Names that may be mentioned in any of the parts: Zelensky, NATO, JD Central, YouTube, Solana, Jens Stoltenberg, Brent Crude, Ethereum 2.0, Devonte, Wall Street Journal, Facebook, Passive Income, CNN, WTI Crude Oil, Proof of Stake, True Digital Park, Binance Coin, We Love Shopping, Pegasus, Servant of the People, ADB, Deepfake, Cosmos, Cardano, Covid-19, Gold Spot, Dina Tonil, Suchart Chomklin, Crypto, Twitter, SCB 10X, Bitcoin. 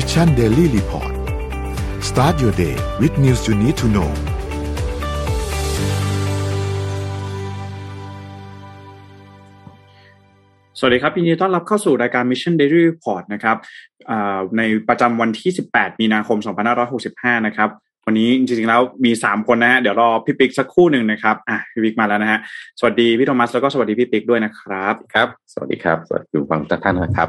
Mission Daily Report Start your day with news you need to know สวัสดีครับยินดีต้อนรับเข้าสู่รายการ Mission Daily Report นะครับในประจำวันที่18มีนาคม2565นะครับวันนี้จริงๆแล้วมี3คนนะฮะเดี๋ยวรอพี่ปิ๊กสักครู่นึงนะครับพี่ปิ๊กมาแล้วนะฮะสวัสดีพี่โทมัสแล้วก็สวัสดีพี่ปิ๊กด้วยนะครับครับสวัสดีครับสวัสดีคุณฟังทุกท่านนะครับ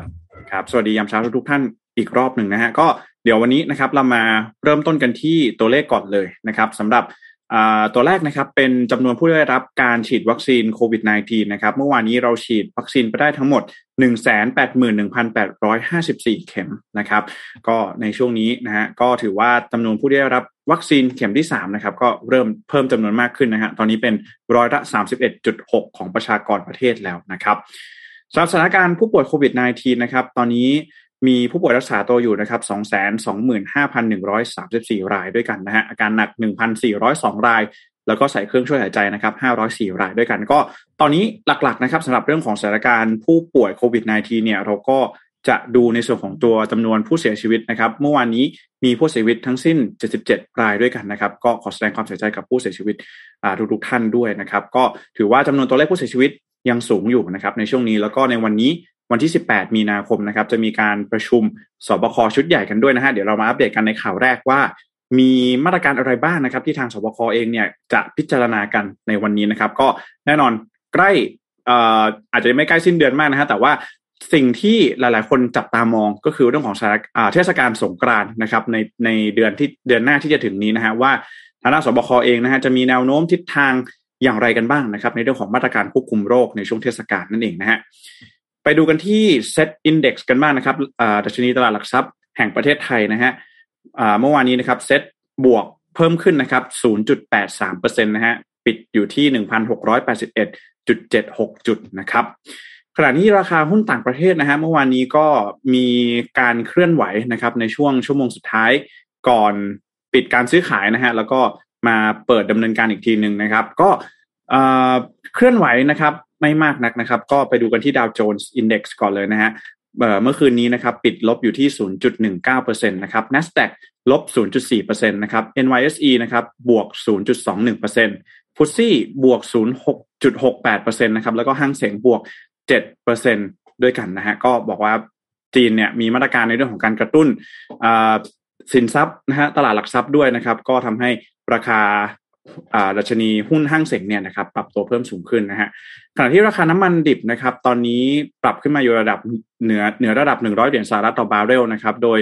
ครับสวัสดียามเช้าทุกท่านอีกรอบนึงนะฮะก็เดี๋ยววันนี้นะครับเรามาเริ่มต้นกันที่ตัวเลขก่อนเลยนะครับสำหรับตัวแรกนะครับเป็นจำนวนผู้ได้รับการฉีดวัคซีนโควิด -19 นะครับเมื่อวานนี้เราฉีดวัคซีนไปได้ทั้งหมด 181,854 เข็มนะครับก็ในช่วงนี้นะฮะก็ถือว่าจำนวนผู้ได้รับวัคซีนเข็มที่3นะครับก็เริ่มเพิ่มจำนวนมากขึ้นนะฮะตอนนี้เป็นร้อยละ 31.6 ของประชากรประเทศแล้วนะครับสำหรับสถานการณ์ผู้ป่วยโควิด -19 นะครับตอนนี้มีผู้ป่วยรักษาตัวอยู่นะครับ 225,134 รายด้วยกันนะฮะอาการหนัก 1,402 รายแล้วก็ใส่เครื่องช่วยหายใจนะครับ504 รายด้วยกันก็ตอนนี้หลักๆนะครับสำหรับเรื่องของสถานการณ์ผู้ป่วยโควิด -19 เนี่ยเราก็จะดูในส่วนของตัวจำนวนผู้เสียชีวิตนะครับเมื่อวานนี้มีผู้เสียชีวิตทั้งสิ้น77รายด้วยกันนะครับก็ขอแสดงความเสียใจกับผู้เสียชีวิตทุกท่านด้วยนะครับก็ถือว่าจำนวนตัวเลขผู้เสียชีวิตยังสูงอยู่นะครับในช่วงนี้แล้วก็ในวันที่18มีนาคมนะครับจะมีการประชุมสบคชุดใหญ่กันด้วยนะฮะเดี๋ยวเรามาอัปเดตกันในข่าวแรกว่ามีมาตรการอะไรบ้างนะครับที่ทางสบคเองเนี่ยจะพิจารณากันในวันนี้นะครับก็แน่นอนใกล้อาจจะไม่ใกล้สิ้นเดือนมากนะฮะแต่ว่าสิ่งที่หลายๆคนจับตามองก็คือเรื่องของเทศกาลสงกรานต์นะครับในเดือนหน้าที่จะถึงนี้นะฮะว่าทางสบคเองนะฮะจะมีแนวโน้มทิศทางอย่างไรกันบ้างนะครับในเรื่องของมาตรการควบคุมโรคในช่วงเทศกาลนั่นเองนะฮะไปดูกันที่ Set Index กันบ้างนะครับดัชนีตลาดหลักทรัพย์แห่งประเทศไทยนะฮะเมื่อวานนี้นะครับ Set บวกเพิ่มขึ้นนะครับ 0.83% นะฮะปิดอยู่ที่ 1,681.76 จุดนะครับขณะนี้ราคาหุ้นต่างประเทศนะฮะเมื่อวานนี้ก็มีการเคลื่อนไหวนะครับในช่วงชั่วโมงสุดท้ายก่อนปิดการซื้อขายนะฮะแล้วก็มาเปิดดำเนินการอีกทีนึงนะครับก็เคลื่อนไหวนะครับไม่มากนักนะครับก็ไปดูกันที่ดาวโจนส์อินเด็กซ์ก่อนเลยนะฮะเมื่อคืนนี้นะครับปิดลบอยู่ที่ 0.19% นะครับ Nasdaq ลบ 0.4% นะครับ NYSE นะครับบวก 0.21% FTSE บวก 0.68% นะครับแล้วก็ห้างเส็งบวก 7% ด้วยกันนะฮะก็บอกว่าจีนเนี่ยมีมาตรการในเรื่องของการกระตุ้นสินทรัพย์นะฮะตลาดหลักทรัพย์ด้วยนะครับก็ทำให้ราคาดัชนีหุ้นห้างเส็งเนี่ยนะครับปรับตัวเพิ่มสูงขึ้นนะฮะขณะที่ราคาน้ำมันดิบนะครับตอนนี้ปรับขึ้นมาอยู่ระดับเหนือระดับ100เหรียญสหรัฐต่อบาร์เรลนะครับโดย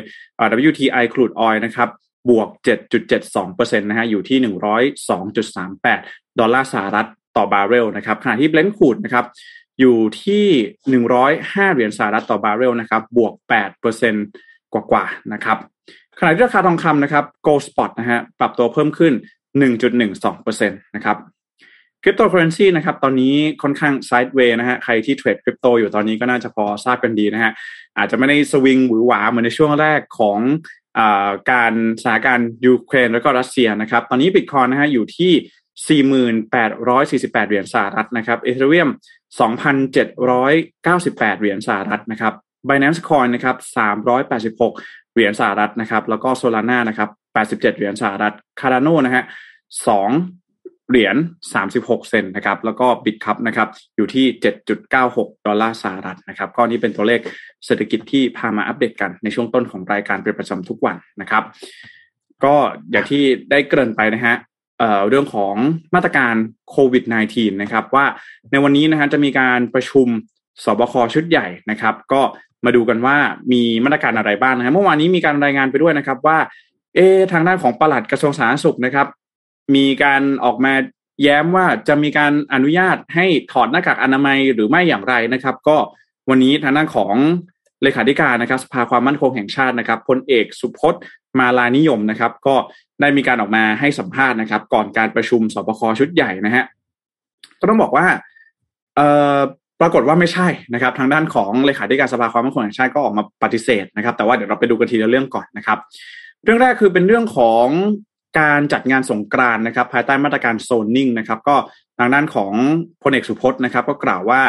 WTI Crude Oil นะครับบวก 7.72% นะฮะอยู่ที่ 102.38 ดอลลาร์สหรัฐต่อบาร์เรลนะครับขณะที่ Brent Crude นะครับอยู่ที่105เหรียญสหรัฐต่อบาร์เรลนะครับบวก 8% กว่าๆนะครับขณะที่ราคาทองคำนะครับ Gold Spot นะฮะปรับตัวเพิ่มขึ้น1.12% นะครับคริปโตเคอเรนซีนะครับตอนนี้ค่อนข้างไซด์เวย์นะฮะใครที่เทรดคริปโตอยู่ตอนนี้ก็น่าจะพอทราบกันดีนะฮะอาจจะไม่ได้สวิงหวือหวาเหมือนในช่วงแรกของการสถานการณ์ยูเครนแล้วก็รัสเซียนะครับตอนนี้ Bitcoin นะฮะอยู่ที่ 48,48 เหรียญสหรัฐนะครับ Ethereum 2,798 เหรียญสหรัฐนะครับ Binance Coin นะครับ386 เหรียญสหรัฐนะครับแล้วก็ Solana นะครับ87เหรียญสหรัฐ Cardano นะฮะ2เหรียญ36เซนต์นะครับแล้วก็ Bitcup นะครับอยู่ที่ 7.96 ดอลลาร์สหรัฐนะครับก็นี่เป็นตัวเลขเศรษฐกิจที่พามาอัปเดตกันในช่วงต้นของรายการเป็นประจำทุกวันนะครับก็อย่างที่ได้เกริ่นไปนะฮะเรื่องของมาตรการโควิด -19 นะครับว่าในวันนี้นะฮะจะมีการประชุมสบคชุดใหญ่นะครับก็มาดูกันว่ามีมาตรการอะไรบ้างนะฮะเมื่อวานนี้มีการรายงานไปด้วยนะครับว่าทางด้านของปลัดกระทรวงสาธารณสุขนะครับมีการออกมาแย้มว่าจะมีการอนุญาตให้ถอดหน้ากากอนามัยหรือไม่อย่างไรนะครับก็วันนี้ทางด้านของเลขาธิการนะครับสภาความมั่นคงแห่งชาตินะครับพลเอกสุพจน์มาลานิยมนะครับก็ได้มีการออกมาให้สัมภาษณ์นะครับก่อนการประชุมสบคชุดใหญ่นะฮะก็ต้องบอกว่าปรากฏว่าไม่ใช่นะครับทางด้านของเลขาธิการสภาความมั่นคงแห่งชาติก็ออกมาปฏิเสธนะครับแต่ว่าเดี๋ยวเราไปดูกันทีละเรื่องก่อนนะครับเรื่องแรกคือเป็นเรื่องของการจัดงานสงกรานต์นะครับภายใต้มาตรการโซนนิ่งนะครับก็ทางด้านของพลเอกสุพจน์นะครับก็กล่าวว่า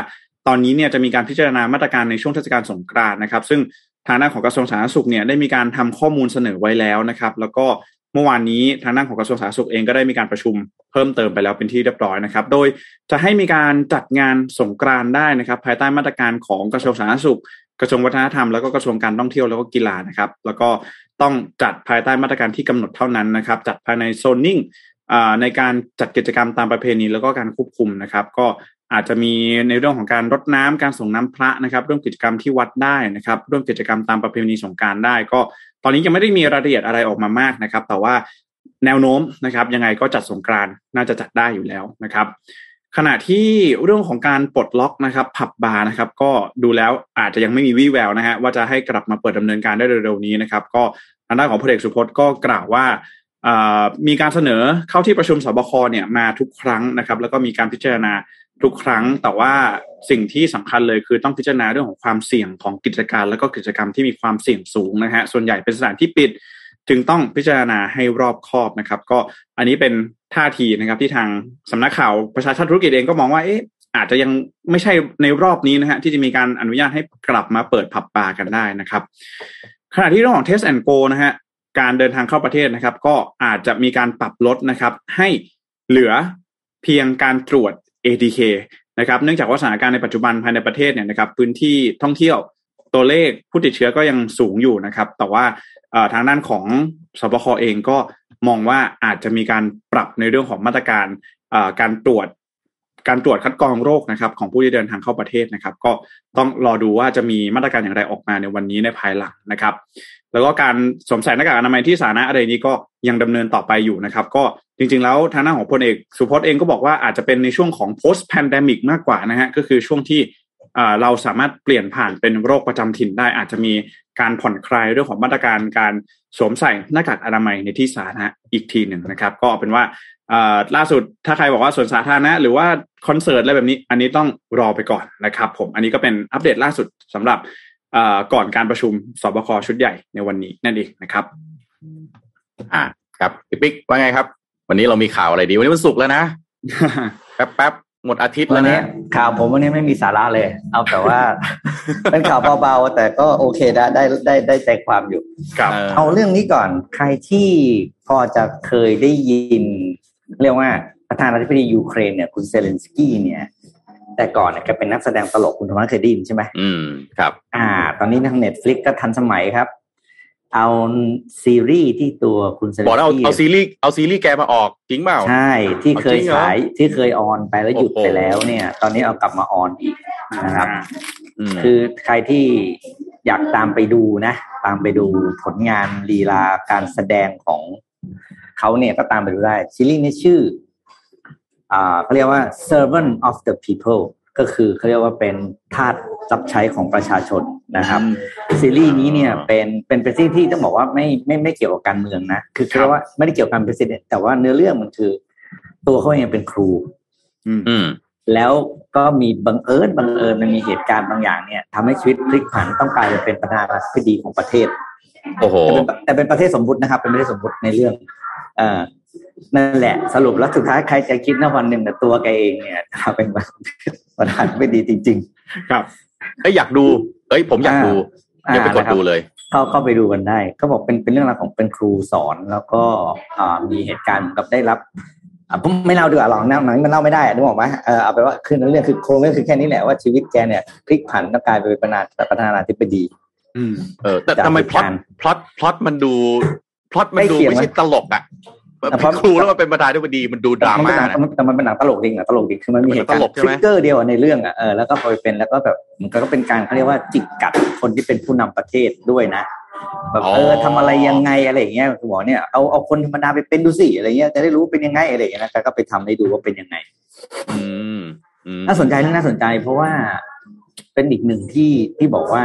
ตอนนี้เนี่ยจะมีการพิจารณามาตรการในช่วงเทศกาลสงกรานต์นะครับซึ่ง ทางด้านของกระทรวงสาธารณสุขเนี่ยได้มีการทำข้อมูลเสนอไว้แล้วนะครับแล้วก็เมื่อวานนี้ทางด้านของกระทรวงสาธารณสุขเองก็ได้มีการประชุมเพิ่มเติมไปแล้วเป็นที่เรียบร้อยนะครับโดยจะให้มีการจัดงานสงกรานต์ได้นะครับภายใต้มาตรการของกระทรวงสาธารณสุขกระทรวงวัฒนธรรมแล้วก็กระทรวงการท่องเที่ยวแล้วก็กีฬานะครับแล้วก็ต้องจัดภายใต้มาตรการที่กำหนดเท่านั้นนะครับจัดภายในโซนนิ่งในการจัดกิจกรรมตามประเพณีแล้วก็การควบคุมนะครับก็อาจจะมีในเรื่องของการรดน้ำการส่งน้ำพระนะครับร่วมกิจกรรมที่วัดได้นะครับร่วมกิจกรรมตามประเพณีสงกรานต์ได้ก็ตอนนี้ยังไม่ได้มีรายละเอียดอะไรออกมามากนะครับแต่ว่าแนวโน้มนะครับยังไงก็จัดสงกรานต์น่าจะจัดได้อยู่แล้วนะครับขณะที่เรื่องของการปลดล็อกนะครับผับบาร์นะครับก็ดูแล้วอาจจะยังไม่มีวี่แววนะฮะว่าจะให้กลับมาเปิดดำเนินการได้เร็วๆนี้นะครับก็ทางด้านของพลเอกสุพจน์ก็กล่าวว่ามีการเสนอเข้าที่ประชุมสบคเนี่ยมาทุกครั้งนะครับแล้วก็มีการพิจารณาทุกครั้งแต่ว่าสิ่งที่สำคัญเลยคือต้องพิจารณาเรื่องของความเสี่ยงของกิจการแล้วก็กิจกรรมที่มีความเสี่ยงสูงนะฮะส่วนใหญ่เป็นสถานที่ปิดจึงต้องพิจารณาให้รอบคอบนะครับก็อันนี้เป็นท่าทีนะครับที่ทางสำนักข่าวประชาชาติธุรกิจเองก็มองว่าอาจจะยังไม่ใช่ในรอบนี้นะฮะที่จะมีการอนุญาตให้กลับมาเปิดผับบาร์กันได้นะครับขณะที่เรื่องของ Test and Go นะฮะการเดินทางเข้าประเทศนะครับก็อาจจะมีการปรับลดนะครับให้เหลือเพียงการตรวจ ATK นะครับเนื่องจากว่าสถานการณ์ในปัจจุบันภายในประเทศเนี่ยนะครับพื้นที่ท่องเที่ยวตัวเลขผู้ติดเชื้อก็ยังสูงอยู่นะครับแต่ว่าทางด้านของสบคเองก็มองว่าอาจจะมีการปรับในเรื่องของมาตรการการตรวจคัดกรองโรคนะครับของผู้ที่เดินทางเข้าประเทศนะครับก็ต้องรอดูว่าจะมีมาตรการอย่างไรออกมาในวันนี้ในภายหลังนะครับแล้วก็การสวมใส่หน้ากากอนามัยที่สาธารณะอะไรนี้ก็ยังดำเนินต่อไปอยู่นะครับก็จริงๆแล้วทางด้านของพลเอกสุพจน์เองก็บอกว่าอาจจะเป็นในช่วงของ post pandemic มากกว่านะฮะก็คือช่วงที่เราสามารถเปลี่ยนผ่านเป็นโรคประจำถิ่นได้อาจจะมีการผ่อนคลายเรื่องของมาตรการการสวมใส่หน้ากากอนามัยในที่สาธารณะอีกทีหนึ่งนะครับก็เป็นว่าล่าสุดถ้าใครบอกว่าสวนสาธารณะหรือว่าคอนเสิร์ตอะไรแบบนี้อันนี้ต้องรอไปก่อนนะครับผมอันนี้ก็เป็นอัปเดตล่าสุดสำหรับก่อนการประชุมสบคชุดใหญ่ในวันนี้นั่นเองนะครับครับพี่ปิ๊กว่าไงครับวันนี้เรามีข่าวอะไรดีวันนี้วันศุกร์แล้วนะ แป๊บหมดอาทิตย์แล้วนะข่าวผมวันนี้ไม่มีสาระเลยเอาแต่ว่า เป็นข่าวเบาๆแต่ก็โอเคนะได้ใจความอยู่เอาเรื่องนี้ก่อนใครที่พอจะเคยได้ยินเรียกว่าประธานาธิบดียูเครนเนี่ยคุณเซเลนสกี้เนี่ยแต่ก่อนเนี่ยแกเป็นนักแสดงตลกคุณธรรมนัสเคยได้ยินใช่ไหมครับตอนนี้ทาง Netflix ก็ทันสมัยครับเอาซีรีส์ที่ตัวคุณเซเลนสกี้บอกเอาซีรีส์แกมาออกจริงเปล่าใช่ที่เคยฉายที่เคยออนไปแล้วหยุดไปแล้วเนี่ยตอนนี้เอากลับมาออนอีกนะครับคือใครที่อยากตามไปดูนะตามไปดูผลงานลีลาการแสดงของเขาเนี่ยก็ตามไปดูได้ซีรีส์นี้ชื่อเขาเรียกว่า servant of the people ก็คือเขาเรียกว่าเป็นทาสรับใช้ของประชาชนนะครับซีรีส์นี้เนี่ยเป็นซีรีส์ที่ต้องบอกว่าไม่เกี่ยวกับการเมืองนะคือเขาว่าไม่ได้เกี่ยวกับ president แต่ว่าเนื้อเรื่องมันคือตัวเขาเองเป็นครูแล้วก็มีบังเอิญมันมีเหตุการณ์บางอย่างเนี่ยทำให้ชีวิตพลิกผันต้องกลายเป็นประธานาธิบดีของประเทศโอ้โหแต่เป็นประเทศสมมุตินะครับเป็นประเทศสมมุติในเรื่องนั่นแหละสรุปแล้วสุดท้ายใครจะคิดนะวันหนึ่งแต่ตัวแกเองเนี่ยถ้าเป็นประธานไม่ดีจริงๆครับอยากดูผมอยากดูอยากไปกดดูเลยเข้าไปดูกันได้ก็บอกเป็นเรื่องราวของเป็นครูสอนแล้วก็มีเหตุการณ์กับได้รับผมไม่เล่าดีกว่าหรอกหนังมันเล่าไม่ได้นึกออกไหมเอาไปว่าคือเรื่องคือโครงเรื่องคือแค่นี้แหละว่าชีวิตแกเนี่ยพลิกผันแล้วกลายไปเป็นประธานาธิบดีแต่ทำไมพล็อตมันดูไม่ใช่ตลกอ่ะครูแล้วมันเป็นประธานาธิบดีมันดูดราม่านะแต่มันเป็นหนังตลกจริงคือมันมีเหตุการณ์ทริกเกอร์เดียวในเรื่องอ่ะแล้วก็พอเป็นแล้วก็แบบมันก็เป็นการเขาเรียกว่าจิกกัดคนที่เป็นผู้นำประเทศด้วยนะแบบทำอะไรยังไงอะไรอย่างเงี้ยหมอเนี่ยเอาคนธรรมดาไปเป็นดูสิอะไรเงี้ยจะได้รู้เป็นยังไงอะไรอย่างเงี้ยนะก็ไปทำให้ดูว่าเป็นยังไงน่าสนใจเพราะว่าเป็นอีกหนึ่งที่บอกว่า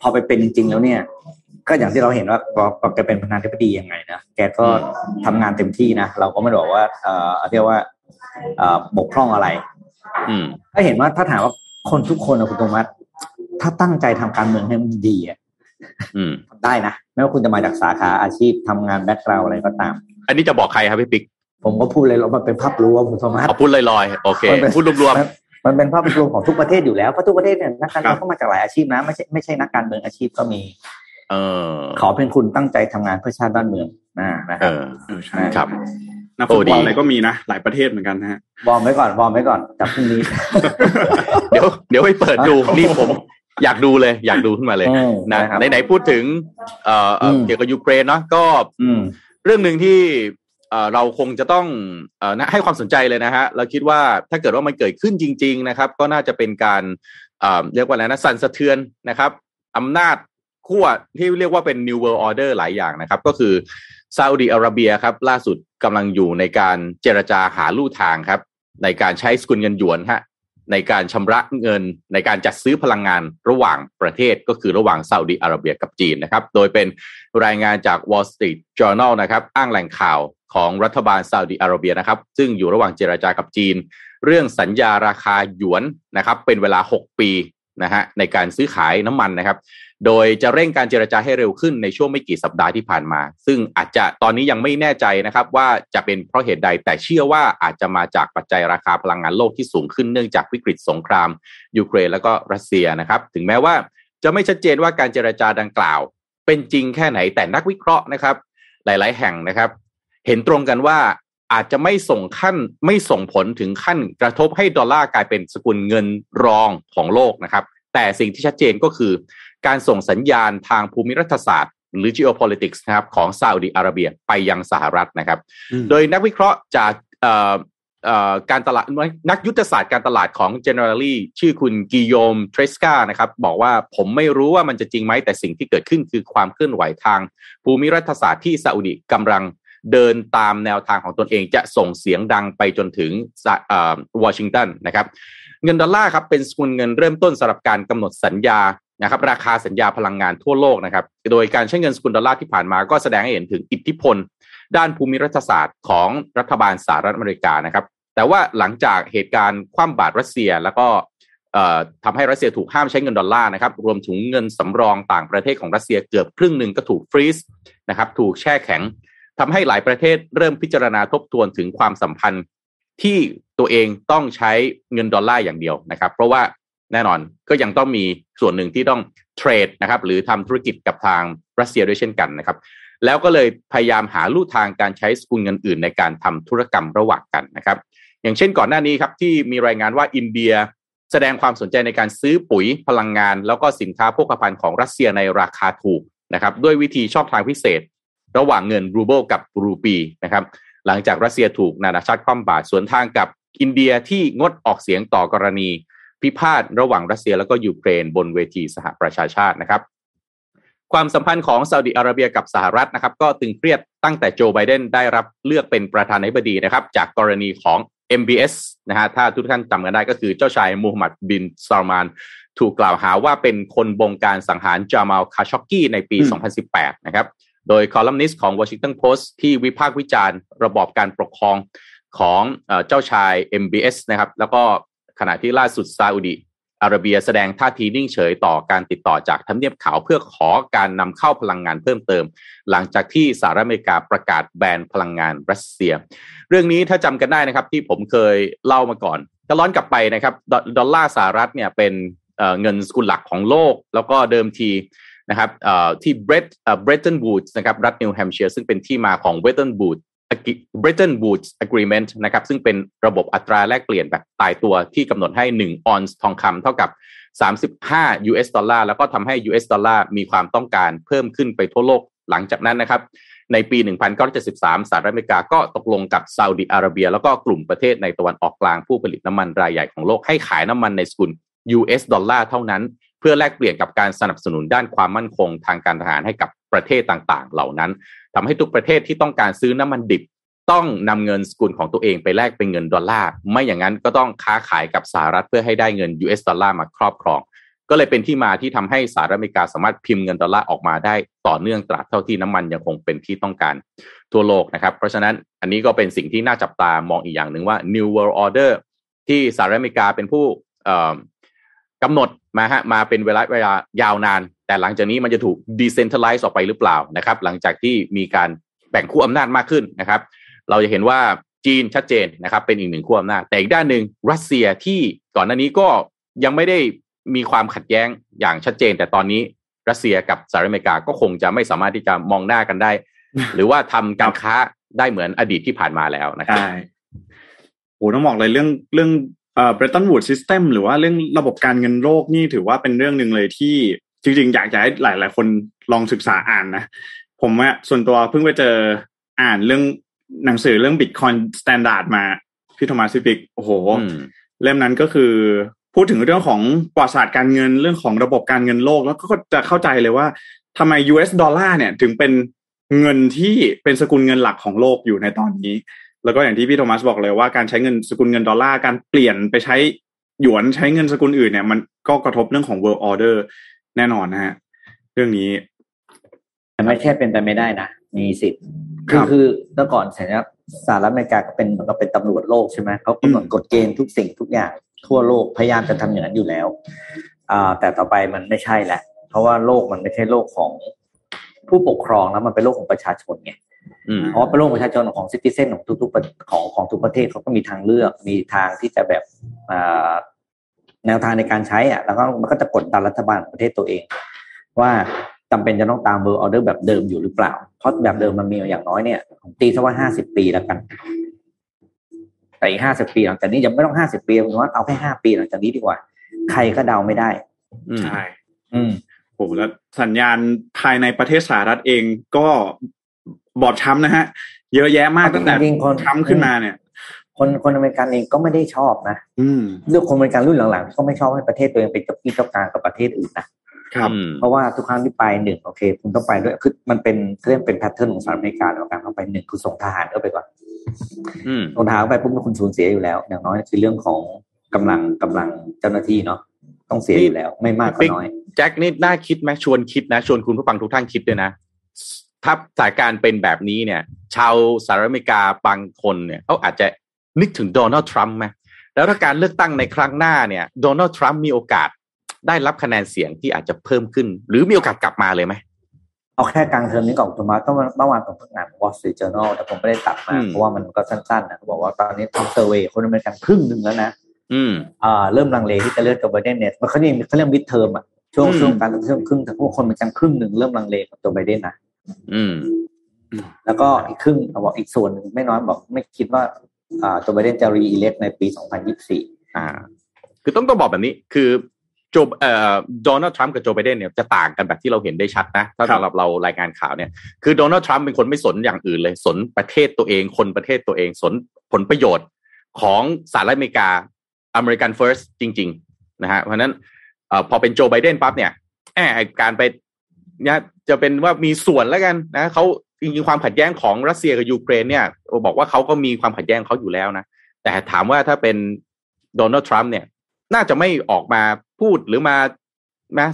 พอไปเป็นจริงๆแล้วเนี่ยก็อย่างที่เราเห็นว่าพอแกเป็นประธานาธิบดียังไงนะแกก็ทำงานเต็มที่นะเราก็ไม่บอกว่าเรียกว่าบกพร่องอะไรถ้าเห็นว่าถ้าถามว่าคนทุกคนนะคุณโทมัสถ้าตั้งใจทำการเมืองให้มันดีอ่ะได้นะไม่ว่าคุณจะมาจากสาขาอาชีพทำงานแบ็คกราวด์อะไรก็ตามอันนี้จะบอกใครครับพี่ปิ๊กผมก็พูดเลยมันเป็นภาพรวมคุณโทมัสพูดลอยๆโอเคพูดรวม มันเป็นภาพรวมของทุกประเทศอยู่แล้วเพราะทุกประเทศเนี่ยนักการเมืองก็มาจากหลายอาชีพนะไม่ใช่นักการเมืองอาชีพก็มีขอเพียงคุณตั้งใจทำงานเพื่อชาติบ้านเมืองนะครับใช่ครับนักฟุตบอลอะไรก็มีนะหลายประเทศเหมือนกันฮะวอร์มไว้ก่อนจับพรุ่งนี้เดี๋ยวให้เปิดดูนี่ผมอยากดูเลยอยากดูขึ้นมาเลยนะไหนพูดถึงเกี่ยวกับยูเครนเนาะก็เรื่องนึงที่เราคงจะต้องให้ความสนใจเลยนะฮะเราคิดว่าถ้าเกิดว่ามันเกิดขึ้นจริงๆนะครับก็น่าจะเป็นการเรียกว่าอะไรนะสั่นสะเทือนนะครับอำนาจขั้วที่เรียกว่าเป็น New World Order หลายอย่างนะครับก็คือซาอุดิอาระเบียครับล่าสุดกำลังอยู่ในการเจรจาหาลู่ทางครับในการใช้สกุลเงินหยวนฮะในการชำระเงินในการจัดซื้อพลังงานระหว่างประเทศก็คือระหว่างซาอุดิอาระเบียกับจีนนะครับโดยเป็นรายงานจาก Wall Street Journal นะครับอ้างแหล่งข่าวของรัฐบาลซาอุดิอาระเบียนะครับซึ่งอยู่ระหว่างเจรจากับจีนเรื่องสัญญาราคาหยวนนะครับเป็นเวลา6 ปีนะฮะในการซื้อขายน้ำมันนะครับโดยจะเร่งการเจรจาให้เร็วขึ้นในช่วงไม่กี่สัปดาห์ที่ผ่านมาซึ่งอาจจะตอนนี้ยังไม่แน่ใจนะครับว่าจะเป็นเพราะเหตุใดแต่เชื่อว่าอาจจะมาจากปัจจัยราคาพลังงานโลกที่สูงขึ้นเนื่องจากวิกฤตสงครามยูเครนแล้วก็รัสเซียนะครับถึงแม้ว่าจะไม่ชัดเจนว่าการเจรจาดังกล่าวเป็นจริงแค่ไหนแต่นักวิเคราะห์นะครับหลายๆแห่งนะครับเห็นตรงกันว่าอาจจะไม่ส่งผลถึงขั้นกระทบให้ดอลลาร์กลายเป็นสกุลเงินรองของโลกนะครับแต่สิ่งที่ชัดเจนก็คือการส่งสัญญาณทางภูมิรัฐศาสตร์หรือ geopolitics นะครับของซาอุดิอาระเบียไปยังสหรัฐนะครับโดยนักวิเคราะห์จากการตลาดนักยุทธศาสตร์การตลาดของ Generali ชื่อคุณกิโยมเทรสกานะครับบอกว่าผมไม่รู้ว่ามันจะจริงไหมแต่สิ่งที่เกิดขึ้นคือความเคลื่อนไหวทางภูมิรัฐศาสตร์ที่ซาอุดิกำลังเดินตามแนวทางของตนเองจะส่งเสียงดังไปจนถึงวอชิงตันนะครับเงินดอลลาร์ครับเป็นสกุลเงินเริ่มต้นสำหรับการกำหนดสัญญานะครับราคาสัญญาพลังงานทั่วโลกนะครับโดยการใช้เงินสกุลดอลลาร์ที่ผ่านมาก็แสดงให้เห็นถึงอิทธิพลด้านภูมิรัฐศาสตร์ของรัฐบาลสหรัฐอเมริกานะครับแต่ว่าหลังจากเหตุการณ์คว่ำบาตรรัสเซียแล้วก็ทำให้รัสเซียถูกห้ามใช้เงินดอลลาร์นะครับรวมถึงเงินสำรองต่างประเทศของรัสเซียเกือบครึ่งนึงก็ถูกฟรีซนะครับถูกแช่แข็งทำให้หลายประเทศเริ่มพิจารณาทบทวนถึงความสัมพันธ์ที่ตัวเองต้องใช้เงินดอลลาร์อย่างเดียวนะครับเพราะว่าแน่นอนก็ยังต้องมีส่วนหนึ่งที่ต้องเทรดนะครับหรือทำธุรกิจกับทางรัสเซียด้วยเช่นกันนะครับแล้วก็เลยพยายามหาลู่ทางการใช้สกุลเงินอื่นในการทำธุรกรรมระหว่างกันนะครับอย่างเช่นก่อนหน้านี้ครับที่มีรายงานว่าอินเดียแสดงความสนใจในการซื้อปุ๋ยพลังงานแล้วก็สินค้าโภคภัณฑ์ของรัสเซียในราคาถูกนะครับด้วยวิธีช่องทางพิเศษระหว่างเงินรูเบิลกับรูปีนะครับหลังจากรัสเซียถูกนานาชาติคว่ำบาตรสวนทางกับอินเดียที่งดออกเสียงต่อกรณีพิพาทระหว่างรัสเซียแล้วก็ยูเครนบนเวทีสหประชาชาตินะครับความสัมพันธ์ของซาอุดิอาระเบียกับสหรัฐนะครับก็ตึงเครียดตั้งแต่โจไบเดนได้รับเลือกเป็นประธานาธิบดีนะครับจากกรณีของ MBS นะฮะถ้าทุกท่านจำกันได้ก็คือเจ้าชายมูฮัมหมัดบินซาลมานถูกกล่าวหาว่าเป็นคนบงการสังหารจามัลคาช็อกกี้ในปี 2018 นะครับโดยคอลัมนิสต์ของ Washington Post ที่วิพากษ์วิจารณ์ระบอบการปกครองของเจ้าชาย MBS นะครับแล้วก็ขณะที่ล่าสุดซาอุดิอาระเบียแสดงท่าทีนิ่งเฉยต่อการติดต่อจากทำเนียบขาวเพื่อขอการนำเข้าพลังงานเพิ่มเติมหลังจากที่สหรัฐอเมริกาประกาศแบนพลังงานรัสเซียเรื่องนี้ถ้าจำกันได้นะครับที่ผมเคยเล่ามาก่อนถ้าย้อนกลับไปนะครับดอลลาร์สหรัฐเนี่ยเป็นเงินสกุลหลักของโลกแล้วก็เดิมทีนะครับที่ Bretton Woods นะครับรัฐนิวแฮมป์เชียร์ซึ่งเป็นที่มาของ Bretton Woods Agreement นะครับซึ่งเป็นระบบอัตราแลกเปลี่ยนแบบตายตัวที่กำหนดให้1ออนซ์ทองคำเท่ากับ35 US ดอลลาร์แล้วก็ทำให้ US ดอลลาร์มีความต้องการเพิ่มขึ้นไปทั่วโลกหลังจากนั้นนะครับในปี 1973 สหรัฐอเมริกาก็ตกลงกับซาอุดิอาระเบียแล้วก็กลุ่มประเทศในตะวันออกกลางผู้ผลิตน้ำมันรายใหญ่ของโลกให้ขายน้ำมันในสกุล US ดอลลาร์เท่านั้นเพื่อแลกเปลี่ยนกับการสนับสนุนด้านความมั่นคงทางการทหารให้กับประเทศต่างๆเหล่านั้นทำให้ทุกประเทศที่ต้องการซื้อน้ำมันดิบต้องนำเงินสกุลของตัวเองไปแลกเป็นเงินดอลลาร์ไม่อย่างนั้นก็ต้องค้าขายกับสหรัฐเพื่อให้ได้เงิน US ดอลลาร์มาครอบครองก็เลยเป็นที่มาที่ทำให้สหรัฐอเมริกาสามารถพิมพ์เงินดอลลาร์ออกมาได้ต่อเนื่องตราบเท่าที่น้ำมันยังคงเป็นที่ต้องการทั่วโลกนะครับเพราะฉะนั้นอันนี้ก็เป็นสิ่งที่น่าจับตามองอีกอย่างนึงว่า New World Order ที่สหรัฐอเมริกาเป็นผู้กำหนดมาเป็นเวลายาวนานแต่หลังจากนี้มันจะถูก decentralize ออกไปหรือเปล่านะครับหลังจากที่มีการแบ่งขั้วอำนาจมากขึ้นนะครับเราจะเห็นว่า จีนชัดเจนนะครับเป็นอีกหนึ่งขั้วอำนาจแต่อีกด้านหนึ่งรัสเซียที่ก่อนหน้านี้ก็ยังไม่ได้มีความขัดแย้งอย่างชัดเจนแต่ตอนนี้รัสเซียกับสหรัฐอเมริกาก็คงจะไม่สามารถที่จะมองหน้ากันได้หรือว่าทำการค้าได้เหมือนอดีตที่ผ่านมาแล้วนะครับใช่โหต้องบอกเลยเรื่องBretton Woods System หรือว่าเรื่องระบบการเงินโลกนี่ถือว่าเป็นเรื่องนึงเลยที่จริงๆอยากจะให้หลายๆคนลองศึกษาอ่านนะผมอ่ะส่วนตัวเพิ่งไปเจออ่านเรื่องหนังสือเรื่อง Bitcoin Standard มาพี่โทมัสปิกโอ้โหเล่มนั้นก็คือพูดถึงเรื่องของประวัติศาสตร์การเงินเรื่องของระบบการเงินโลกแล้วก็จะเข้าใจเลยว่าทำไม US ดอลลาร์เนี่ยถึงเป็นเงินที่เป็นสกุลเงินหลักของโลกอยู่ในตอนนี้แล้วก็อย่างที่พี่โทมัสบอกเลยว่าการใช้เงินสกุลเงินดอลลาร์การเปลี่ยนไปใช้หยวนใช้เงินสกุลอื่นเนี่ยมันก็กระทบเรื่องของ world order แน่นอนนะฮะเรื่องนี้มันไม่ใช่เป็นไปไม่ได้นะมีสิทธิ์คือเมื่อก่อนสหรัฐอเมริกาก็เป็นเหมือนกับเป็นตำรวจโลกใช่ไหมเขากำหนดกฎเกณฑ์ทุกสิ่งทุกอย่างทั่วโลกพยายามจะทำอย่างนั้นอยู่แล้วแต่ต่อไปมันไม่ใช่แหละเพราะว่าโลกมันไม่ใช่โลกของผู้ปกครองแล้วมันเป็นโลกของประชาชนไงเพราะเป็นโลกประชาชนของซิติเซนของทุกๆของทุกประเทศเขาก็มีทางเลือกมีทางที่จะแบบแนวทางในการใช้อ่ะแล้วก็มันก็จะกดดันรัฐบาลประเทศตัวเองว่าจำเป็นจะต้องตามเวอร์ออเดอร์แบบเดิมอยู่หรือเปล่าเพราะแบบเดิมมันมีอย่างน้อยเนี่ยผมตีซะว่า 50 ปีแล้วกันแต่อีก 50 ปีหลังจากนี้ยังไม่ต้อง 50 ปีผมว่าเอาแค่ 5 ปีหลังจากนี้ดีกว่าใครก็เดาไม่ได้ใช่โอ้แล้วสัญญาณภายในประเทศสหรัฐเองก็บอบช้ำนะฮะเยอะแยะมากตั้งแต่ช้ำขึ้นมาเนี่ยคนอเมริกันเองก็ไม่ได้ชอบนะเรื่องคนอเมริกันรุ่นหลังๆก็ไม่ชอบให้ประเทศตัวเองเป็นเจ้ากี้เจ้าการกับประเทศอื่นนะเพราะว่าทุกครั้งที่ไปหนึ่งโอเคคุณต้องไปด้วยคือมันเป็นเรื่องเป็นแพทเทิร์นของสหรัฐอเมริกาแล้วการเข้าไปหนึ่งคือส่งทหารเข้าไปก่อนส่งทหารไปปุ๊บคุณสูญเสียอยู่แล้วอย่างน้อยคือเรื่องของกำลังเจ้าหน้าที่เนาะต้องเสียอยู่แล้วไม่มากก็น้อยแจ็คนี่น่าคิดไหมชวนคิดนะชวนคุณผู้ฟังทุกท่านคิดด้วยนะถ้าสถานการณ์เป็นแบบนี้เนี่ยชาวสหรัฐอเมริกาบางคนเนี่ยเขาอาจจะนึกถึงโดนัลด์ทรัมป์ไหมแล้วถ้าการเลือกตั้งในครั้งหน้าเนี่ยโดนัลด์ทรัมป์มีโอกาสได้รับคะแนนเสียงที่อาจจะเพิ่มขึ้นหรือมีโอกาสกลับมาเลยไหมเอาแค่กลางเทอมนี้ก่อนตัวมาต้องเมื่อวานผมเพิ่งอ่าน Wall Street Journal แต่ผมไม่ได้ตัดมาเพราะว่ามันก็สั้นๆนะเขาบอกว่าตอนนี้ทำเซอร์เวย์คนอเมริกันครึ่งนึงแล้วนะเริ่มลังเลที่จะเลือกโจไบเดนเนี่ยมันเขาเรียกมิดเทอมอ่ะช่วงการเลือกตั้งครึ่งแต่พวกคนอเมริกันครึ่งนึงเริ่มลังเลกับโจไบเดนนะแล้วก็อีกครึ่งเขาบอกอีกส่วนนึงไม่น้อยบอกไม่คิดว่าโจไบเดนจะรีอิเล็กในปี2024คือต้องบอกแบบนี้คือโดนัลด์ทรัมป์กับโจไบเดนเนี่ยจะต่างกันแบบที่เราเห็นได้ชัดนะถ้าสำหรับเรารายงานข่าวเนี่ยคือโดนัลด์ทรัมป์เป็นคนไม่สนอย่างอื่นเลยสนประเทศตัวเองคนประเทศตัวเองสนผลประโยชน์ของสหรัฐอเมริกา American First จริงๆนะฮะเพราะนั้นพอเป็นโจไบเดนปั๊บเนี่ยการไปเนี่ยจะเป็นว่ามีส่วนแล้วกันนะเขาจริงๆความขัดแย้งของรัสเซียกับยูเครนเนี่ยบอกว่าเขาก็มีความขัดแย้งเขาอยู่แล้วนะแต่ถามว่าถ้าเป็นโดนัลด์ทรัมป์เนี่ยน่าจะไม่ออกมาพูดหรือมา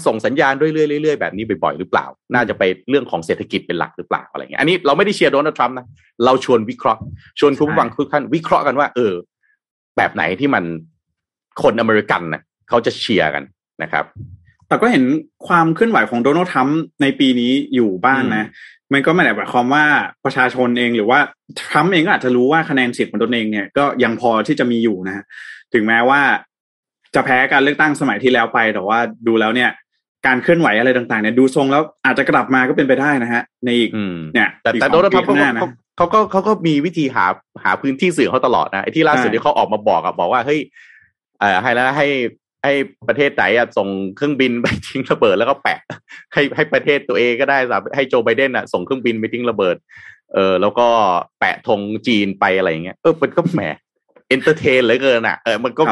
ส่งสัญญาณเรื่อยๆแบบนี้บ่อยๆหรือเปล่าน่าจะไปเรื่องของเศรษฐกิจเป็นหลักหรือเปล่าอะไรเงี้ยอันนี้เราไม่ได้เชียร์โดนัลด์ทรัมป์นะเราชวนวิเคราะห์ชวนคุณผู้ฟังทุกท่านวิเคราะห์กันว่าแบบไหนที่มันคนอเมริกันนะเขาจะเชียร์กันนะครับแต่ก็เห็นความเคลื่อนไหวของโดนัลด์ทรัมป์ในปีนี้อยู่บ้างนะมันก็ไม่ได้หมายความว่าประชาชนเองหรือว่าทรัมป์เองก็อาจจะรู้ว่าคะแนนเสียงของตนเองเนี่ยก็ยังพอที่จะมีอยู่นะถึงแม้ว่าจะแพ้การเลือกตั้งสมัยที่แล้วไปแต่ว่าดูแล้วเนี่ยการเคลื่อนไหวอะไรต่างๆเนี่ยดูทรงแล้วอาจจะกลับมาก็เป็นไปได้นะฮะในอีกเนี่ยแต่โดนัลด์ทรัมป์เขาก็มีวิธีหาพื้นที่สื่อเขาตลอดนะไอ้ที่ล่าสุดที่เขาออกมาบอกว่าเฮ้ยให้แล้วให้ประเทศไหนส่งเครื่องบินไปทิ้งระเบิดแล้วก็แปะให้ประเทศตัวเองก็ได้ให้โจไบเดนส่งเครื่องบินไปทิ้งระเบิดแล้วก็แปะธงจีนไปอะไรอย่างเงี้ยมันก็แหมentertain เหลือเกินอ่ะมันก็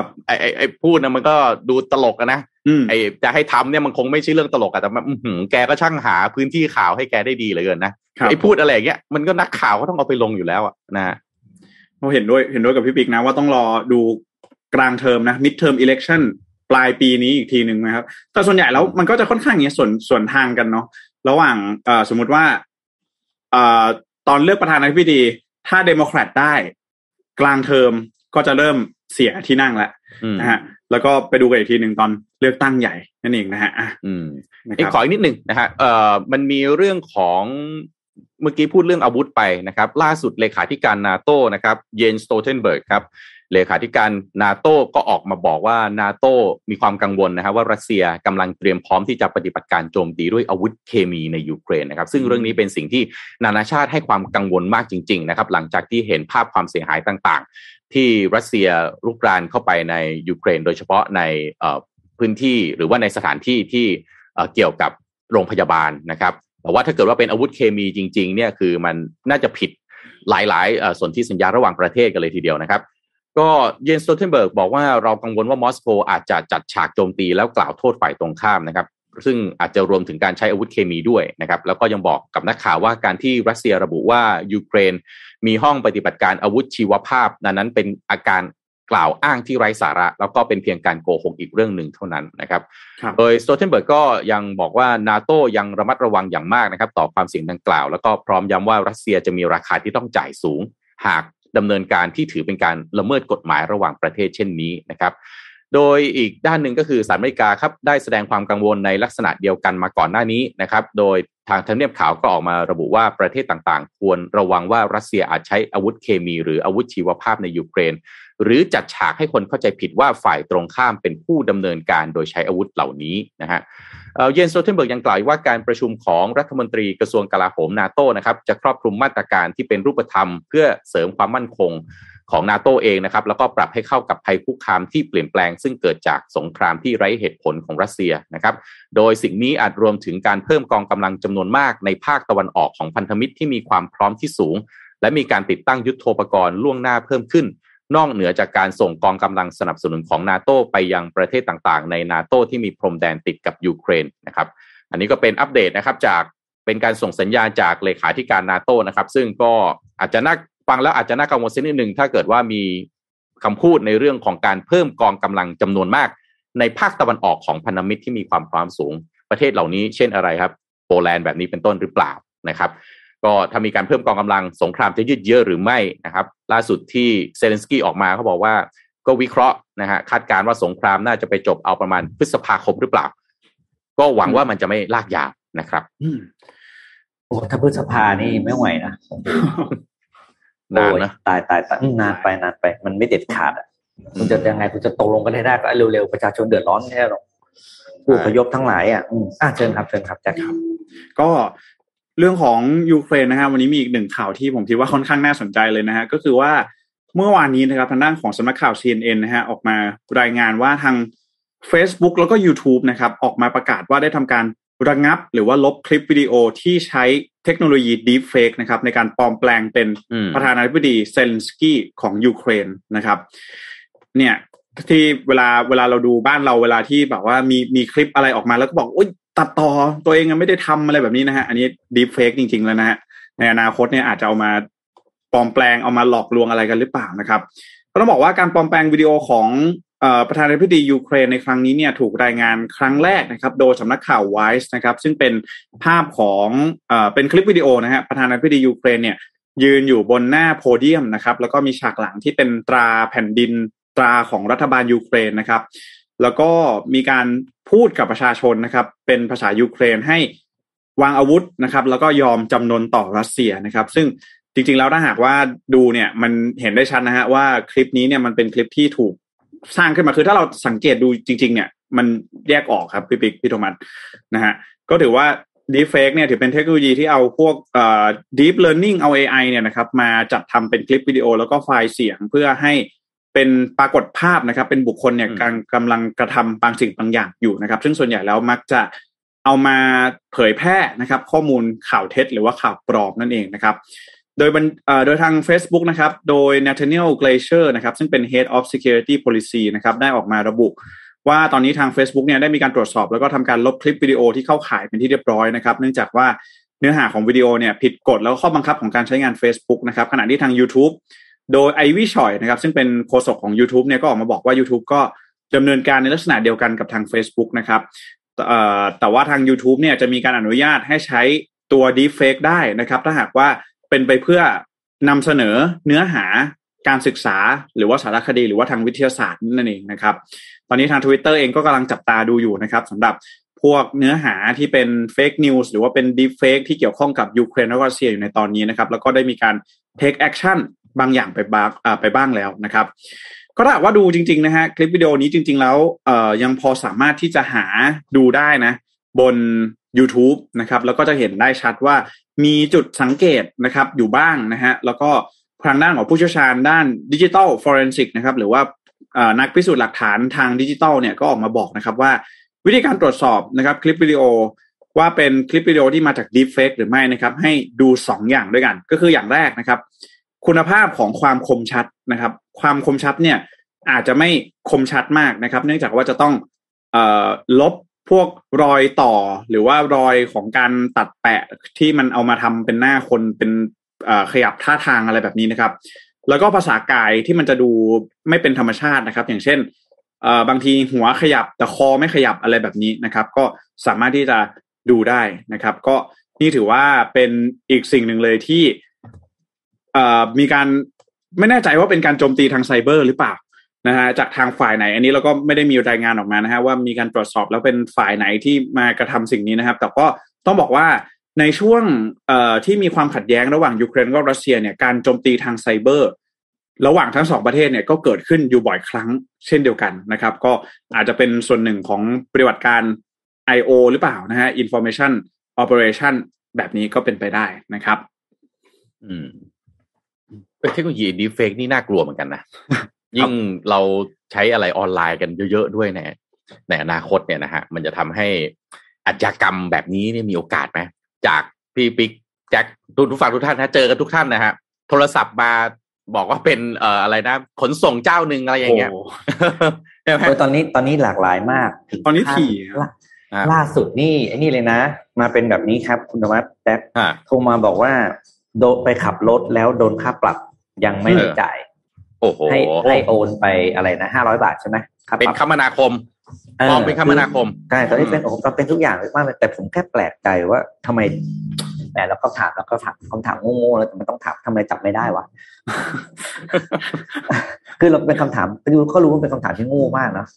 ไอ้พูดนะมันก็ดูตลกนะไอ้จะให้ทำเนี่ยมันคงไม่ใช่เรื่องตลกอ่ะแต่แกก็ช่างหาพื้นที่ข่าวให้แกได้ดีเหลือเกินนะไอ้พูดอะไรอย่างเงี้ยมันก็นักข่าวก็ต้องเอาไปลงอยู่แล้วอ่ะนะเราเห็นด้วยกับพี่ปิ๊กนะว่าต้องรอดูกลางเทอมนะ midterm election ปลายปีนี้อีกทีนึงนะครับแต่ส่วนใหญ่แล้วมันก็จะค่อนข้างอย่างเงี้ยส่วนทางกันเนาะระหว่างสมมติว่าตอนเลือกประธานาธิบดีถ้าเดโมแครตได้กลางเทอมก็จะเริ่มเสียที่นั่งแล้วนะฮะแล้วก็ไปดูกันอีกทีหนึ่งตอนเลือกตั้งใหญ่นั่นเองนะฮะขออีกนิดหนึ่งนะฮะมันมีเรื่องของ เมื่อกี้พูดเรื่องอาวุธไปนะครับล่าสุดเลขาธิการ NATO นะครับเยนสโตเทนเบิร์กครับเลขาธิการ NATO ก็ออกมาบอกว่า NATO มีความกังวลนะครับว่ารัสเซียกำลังเตรียมพร้อมที่จะปฏิบัติการโจมตีด้วยอาวุธเคมีในยูเครนนะครับซึ่งเรื่องนี้เป็นสิ่งที่นานาชาติให้ความกังวลมากจริงๆนะครับหลังจากที่เห็นภาพความเสียหายต่างๆที่รัสเซียรุกรานเข้าไปในยูเครนโดยเฉพาะในพื้นที่หรือว่าในสถานที่ที่เกี่ยวกับโรงพยาบาลนะครับแต่ว่าถ้าเกิดว่าเป็นอาวุธเคมีจริงๆเนี่ยคือมันน่าจะผิดหลายๆสนธิสัญญาระหว่างประเทศกันเลยทีเดียวนะครับก็เยนสโตเทนเบิร์กบอกว่าเรากังวลว่ามอสโกอาจจะจัดฉากโจมตีแล้วกล่าวโทษฝ่ายตรงข้ามนะครับซึ่งอาจจะรวมถึงการใช้อาวุธเคมีด้วยนะครับแล้วก็ยังบอกกับนักข่าวว่าการที่รัสเซียระบุว่ายูเครนมีห้องปฏิบัติการอาวุธชีวภาพนั้นเป็นอาการกล่าวอ้างที่ไร้สาระแล้วก็เป็นเพียงการโกหกอีกเรื่องหนึ่งเท่านั้นนะครับโดยสโตเทนเบิร์กก็ยังบอกว่า NATO ยังระมัดระวังอย่างมากนะครับต่อความเสี่ยงดังกล่าวแล้วก็พร้อมย้ำว่ารัสเซียจะมีราคาที่ต้องจ่ายสูงหากดำเนินการที่ถือเป็นการละเมิดกฎหมายระหว่างประเทศเช่นนี้นะครับโดยอีกด้านหนึ่งก็คือสหรัฐอเมริกาครับได้แสดงความกังวลในลักษณะเดียวกันมาก่อนหน้านี้นะครับโดยทางทำเนียบขาวก็ออกมาระบุว่าประเทศต่างๆควรระวังว่ารัสเซียอาจใช้อาวุธเคมีหรืออาวุธชีวภาพในยูเครนหรือจัดฉากให้คนเข้าใจผิดว่าฝ่ายตรงข้ามเป็นผู้ดำเนินการโดยใช้อาวุธเหล่านี้นะฮะเยนสโตเทนเบิร์กยังกล่าวว่าการประชุมของรัฐมนตรีกระทรวงกลาโหม NATO นะครับจะครอบคลุมมาตรการที่เป็นรูปธรรมเพื่อเสริมความมั่นคงของ NATO เองนะครับแล้วก็ปรับให้เข้ากับภัยคุกคามที่เปลี่ยนแปลงซึ่งเกิดจากสงครามที่ไร้เหตุผลของรัสเซียนะครับโดยสิ่งนี้อาจรวมถึงการเพิ่มกองกำลังจำนวนมากในภาคตะวันออกของพันธมิตรที่มีความพร้อมที่สูงและมีการติดตั้งยุทโธปกรณ์ล่วงหน้าเพิ่มขึ้นนอกเหนือจากการส่งกองกำลังสนับสนุนของ NATO ไปยังประเทศต่างๆใน NATO ที่มีพรมแดนติดกับยูเครนนะครับอันนี้ก็เป็นอัปเดตนะครับจากเป็นการส่งสัญญาณจากเลขาธิการ NATO นะครับซึ่งก็อาจจะฟังแล้วอาจจะน่ากังวลสักนิดนึงถ้าเกิดว่ามีคำพูดในเรื่องของการเพิ่มกองกำลังจำนวนมากในภาคตะวันออกของพันธมิตรที่มีความพร้อมสูงประเทศเหล่านี้เช่นอะไรครับโปแลนด์แบบนี้เป็นต้นหรือเปล่านะครับก็ถ้ามีการเพิ่มกองกำลังสงครามจะยืดเยื้อหรือไม่นะครับล่าสุดที่เซเลนสกี้ออกมาเขาบอกว่าก็วิเคราะห์นะฮะคาดการณ์ว่าสงครามน่าจะไปจบเอาประมาณพฤษภาคมหรือเปล่าก็หวังว่ามันจะไม่ลากยาวนะครับโอ้ถ้าพฤษภานี่ไม่ไหวนะ นานนะตายนานไปมันไม่เด็ดขาดอ่ะคุณจะยังไงคุณจะตกลงกันให้ได้ก็เร็วๆประชาชนเดือดร้อนแน่หรอกผู้พยพทั้งหลายอ่ะเชิญครับแจ็คครับก็เรื่องของยูเครนนะฮะวันนี้มีอีกหนึ่งข่าวที่ผมคิดว่าค่อนข้างน่าสนใจเลยนะฮะก็คือว่าเมื่อวานนี้นะครับทางด้านของสำนักข่าว CNN นะฮะออกมารายงานว่าทาง Facebook แล้วก็ YouTube นะครับออกมาประกาศว่าได้ทำการระงับหรือว่าลบคลิปวิดีโอที่ใช้เทคโนโลยี Deepfake นะครับในการปลอมแปลงเป็นประธานาธิบดีเซเลนสกี้ของยูเครนนะครับเนี่ยที่เวลาเราดูบ้านเราเวลาที่แบบว่ามีคลิปอะไรออกมาแล้วก็บอกอุ๊ยตัดต่อตัวเองไม่ได้ทำอะไรแบบนี้นะฮะอันนี้ Deepfake จริงๆแล้วนะฮะในอนาคตเนี่ยอาจจะเอามาปลอมแปลงเอามาหลอกลวงอะไรกันหรือเปล่านะครับก็ต้องบอกว่าการปลอมแปลงวิดีโอของประธานาธิบดียูเครนในครั้งนี้เนี่ยถูกรายงานครั้งแรกนะครับโดยสำนักข่าว Wise นะครับซึ่งเป็นภาพของเป็นคลิปวิดีโอนะฮะประธานาธิบดียูเครนเนี่ยยืนอยู่บนหน้าโพเดียมนะครับแล้วก็มีฉากหลังที่เป็นตราแผ่นดินตราของรัฐบาลยูเครนนะครับแล้วก็มีการพูดกับประชาชนนะครับเป็นภาษายูเครนให้วางอาวุธนะครับแล้วก็ยอมจำนนต่อรัสเซียนะครับซึ่งจริงๆแล้วถ้าหากว่าดูเนี่ยมันเห็นได้ชัดนะฮะว่าคลิปนี้เนี่ยมันเป็นคลิปที่ถูกสร้างขึ้นมาคือถ้าเราสังเกตดูจริงๆเนี่ยมันแยกออกครับพี่ปิ๊กพี่โทมัสนะฮะก็ถือว่า Deepfake เนี่ยถือเป็นเทคโนโลยีที่เอาพวกDeep Learning เอา AI เนี่ยนะครับมาจัดทำเป็นคลิปวิดีโอแล้วก็ไฟล์เสียงเพื่อให้เป็นปรากฏภาพนะครับเป็นบุคคลเนี่ยกำลังกระทำบางสิ่งบางอย่างอยู่นะครับซึ่งส่วนใหญ่แล้วมักจะเอามาเผยแพร่นะครับข้อมูลข่าวเท็จหรือว่าข่าวปลอมนั่นเองนะครับโดยทาง Facebook นะครับโดย Dina Tonil นะครับซึ่งเป็น Head of Security Policy นะครับได้ออกมาระบุว่าตอนนี้ทาง Facebook เนี่ยได้มีการตรวจสอบแล้วก็ทำการลบคลิปวิดีโอที่เข้าข่ายเป็นที่เรียบร้อยนะครับเนื่องจากว่าเนื้อหาของวิดีโอเนี่ยผิดกฎแล้วข้อบังคับของการใช้งาน Facebook นะครับขณะที่ทาง YouTube โดยไอวี่ชอยนะครับซึ่งเป็นโฆษกของ YouTube เนี่ยก็ออกมาบอกว่า YouTube ก็ดำเนินการในลักษณะเดียวกันกับทาง Facebook นะครับแต่ว่าทาง YouTube เนี่ยจะมีการอนุญาตให้ใช้ตัว Deepfake ได้นะครับถ้าหากว่าเป็นไปเพื่อนำเสนอเนื้อหาการศึกษาหรือว่าสารคดีหรือว่าทางวิทยาศาสตร์นั่นเองนะครับตอนนี้ทาง Twitter เองก็กำลังจับตาดูอยู่นะครับสำหรับผ พวกเนื้อหาที่เป็นเฟกนิวส์หรือว่าเป็น Deepfake ที่เกี่ยวข้องกับยูเครนและรัสเซียอยู่ในตอนนี้นะครับแล้วก็ได้มีการ take action บางอย่างไปบ้างแล้วนะครับก็ถ้าว่าดูจริงๆนะฮะคลิปวิดีโอนี้จริงๆแล้วยังพอสามารถที่จะหาดูได้นะบน YouTube นะครับแล้วก็จะเห็นได้ชัดว่ามีจุดสังเกตนะครับอยู่บ้างนะฮะแล้วก็ทางด้านของผู้เชี่ยวชาญด้าน Digital Forensic นะครับหรือว่านักพิสูจน์หลักฐานทางดิจิทัลเนี่ยก็ออกมาบอกนะครับว่าวิธีการตรวจสอบนะครับคลิปวิดีโอว่าเป็นคลิปวิดีโอที่มาจาก Deepfake หรือไม่นะครับให้ดู2อย่างด้วยกันก็คืออย่างแรกนะครับคุณภาพของความคมชัดนะครับความคมชัดเนี่ยอาจจะไม่คมชัดมากนะครับเนื่องจากว่าจะต้องลบพวกรอยต่อหรือว่ารอยของการตัดแปะที่มันเอามาทำเป็นหน้าคนเป็นขยับท่าทางอะไรแบบนี้นะครับแล้วก็ภาษากายที่มันจะดูไม่เป็นธรรมชาตินะครับอย่างเช่นบางทีหัวขยับแต่คอไม่ขยับอะไรแบบนี้นะครับก็สามารถที่จะดูได้นะครับก็นี่ถือว่าเป็นอีกสิ่งหนึ่งเลยที่มีการไม่แน่ใจว่าเป็นการโจมตีทางไซเบอร์หรือเปล่านะฮะจากทางฝ่ายไหนอันนี้เราก็ไม่ได้มีรายงานออกมานะฮะว่ามีการตรวจสอบแล้วเป็นฝ่ายไหนที่มากระทำสิ่งนี้นะครับแต่ก็ต้องบอกว่าในช่วงที่มีความขัดแย้งระหว่างยูเครนกับรัสเซียเนี่ยการโจมตีทางไซเบอร์ระหว่างทั้งสองประเทศเนี่ยก็เกิดขึ้นอยู่บ่อยครั้งเช่นเดียวกันนะครับก็อาจจะเป็นส่วนหนึ่งของปฏิบัติการ I.O. หรือเปล่านะฮะ Information Operation แบบนี้ก็เป็นไปได้นะครับเทคโนโลยี Deepfake นี่น่ากลัวเหมือนกันนะ ยิ่งเราใช้อะไรออนไลน์กันเยอะๆด้วยเนี่ยในอนาคตเนี่ยนะฮะมันจะทำให้อาชญากรรมแบบนี้เนี่ยมีโอกาสไหมจากพี่ปิ๊กแจ็คทุกฝั่งทุกท่านนะเจอกันทุกท่านนะฮะโทรศัพท์มาบอกว่าเป็นอะไรนะขนส่งเจ้านึงอะไรอย่างเงี้ยใช่ไหมตอนนี้หลากหลายมากตอนนี้ถี่ล่าสุดนี่ไอ้นี่เลยนะมาเป็นแบบนี้ครับคุณธวัชแจ็คโทรมาบอกว่าโดนไปขับรถแล้วโดนค่าปรับยังไม่ได้จ่ายให้โอนไปอะไรนะ500 บาทใช่ไหมเป็นคมนาคมมองเป็นคมนาคมใช่ตอนนี้เป็นผมก็เป็นทุกอย่างเลยว่าแต่ผมแค่แปลกใจว่าทำไมแต่เราก็ถามคำถามโง่ๆแล้วแต่มันต้องถามทำไมจับไม่ได้วะ คือเราเป็นคำถามดูก็รู้ว่าเป็นคำถามที่โง่มากเนาะ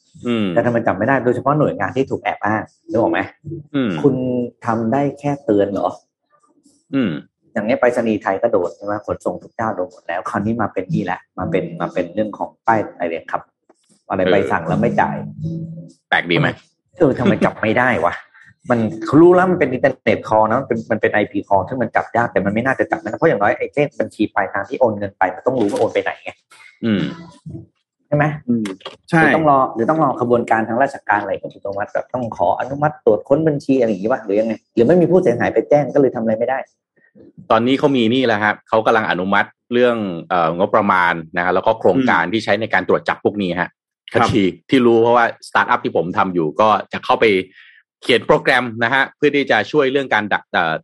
แต่ทำไมจับไม่ได้โดยเฉพาะหน่วยงานที่ถูกแอบอ้างรู้ไหมคุณทำได้แค่เตือนเหรออย่างนี้ไปรษณีย์ไทยก็โดนใช่ไหมขนส่งทุกเจ้าโดนหมดแล้วคราวนี้มาเป็นนี่แหละมาเป็นเรื่องของป้ายอะไรครับอะไรใบสั่งแล้วไม่จ่ายแปลกดีไหมทำไมจับไม่ได้วะมันรู้แล้วมันเป็นอินเทอร์เน็ตคอลนะมันเป็น IP คอลซึ่งมันจับยากแต่มันไม่น่าจะจับนะเพราะอย่างน้อยไอ้เลขบัญชีปลายทางที่โอนเงินไปมันต้องรู้ว่าโอนไปไหนไงใช่ไหมใช่หรือต้องรอขบวนการทางราชการอะไรกับตรงวัดแบบต้องขออนุมัติตรวจค้นบัญชีอะไรอย่างนี้ป่ะหรือยังไงหรือไม่มีผู้เสียหายไปแจ้งก็เลยทำอะไรไม่ได้ตอนนี้เขามีนี่แหละครับเขากำลังอนุมัติเรื่องงบประมาณนะครับแล้วก็โครงการที่ใช้ในการตรวจจับพวกนี้ฮะที่รู้เพราะว่าสตาร์ทอัพที่ผมทำอยู่ก็จะเข้าไปเขียนโปรแกรมนะฮะเพื่อที่จะช่วยเรื่องการ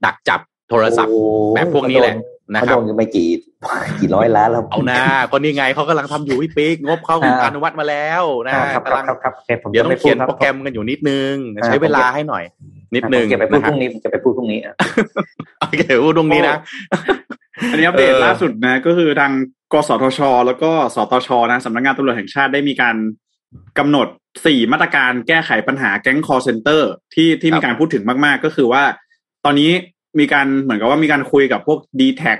ดักจับโทรศัพท์แบบพวกนี้แหละนะครับเขาโดนไปกี่ร้อยล้านแล้วเอาหน้าคนนี้ไงเขากำลังทำอยู่พี่ปิ๊กงบเขาอนุมัติมาแล้วนะกำลังเดี๋ยวต้องเขียนโปรแกรมกันอยู่นิดนึงใช้เวลาให้หน่อยนิดนึงจะไปพูดพรุ่งนี้โอเคพูดตรงนี้นะอันนี้อัปเดตล่าสุดนะก็คือทางกสทชแล้วก็สตชนะสำนักงานตำรวจแห่งชาติได้มีการกำหนด4มาตรการแก้ไขปัญหาแก๊งคอลเซ็นเตอร์ที่มีการพูดถึงมากๆก็คือว่าตอนนี้มีการเหมือนกับว่ามีการคุยกับพวก D-Tag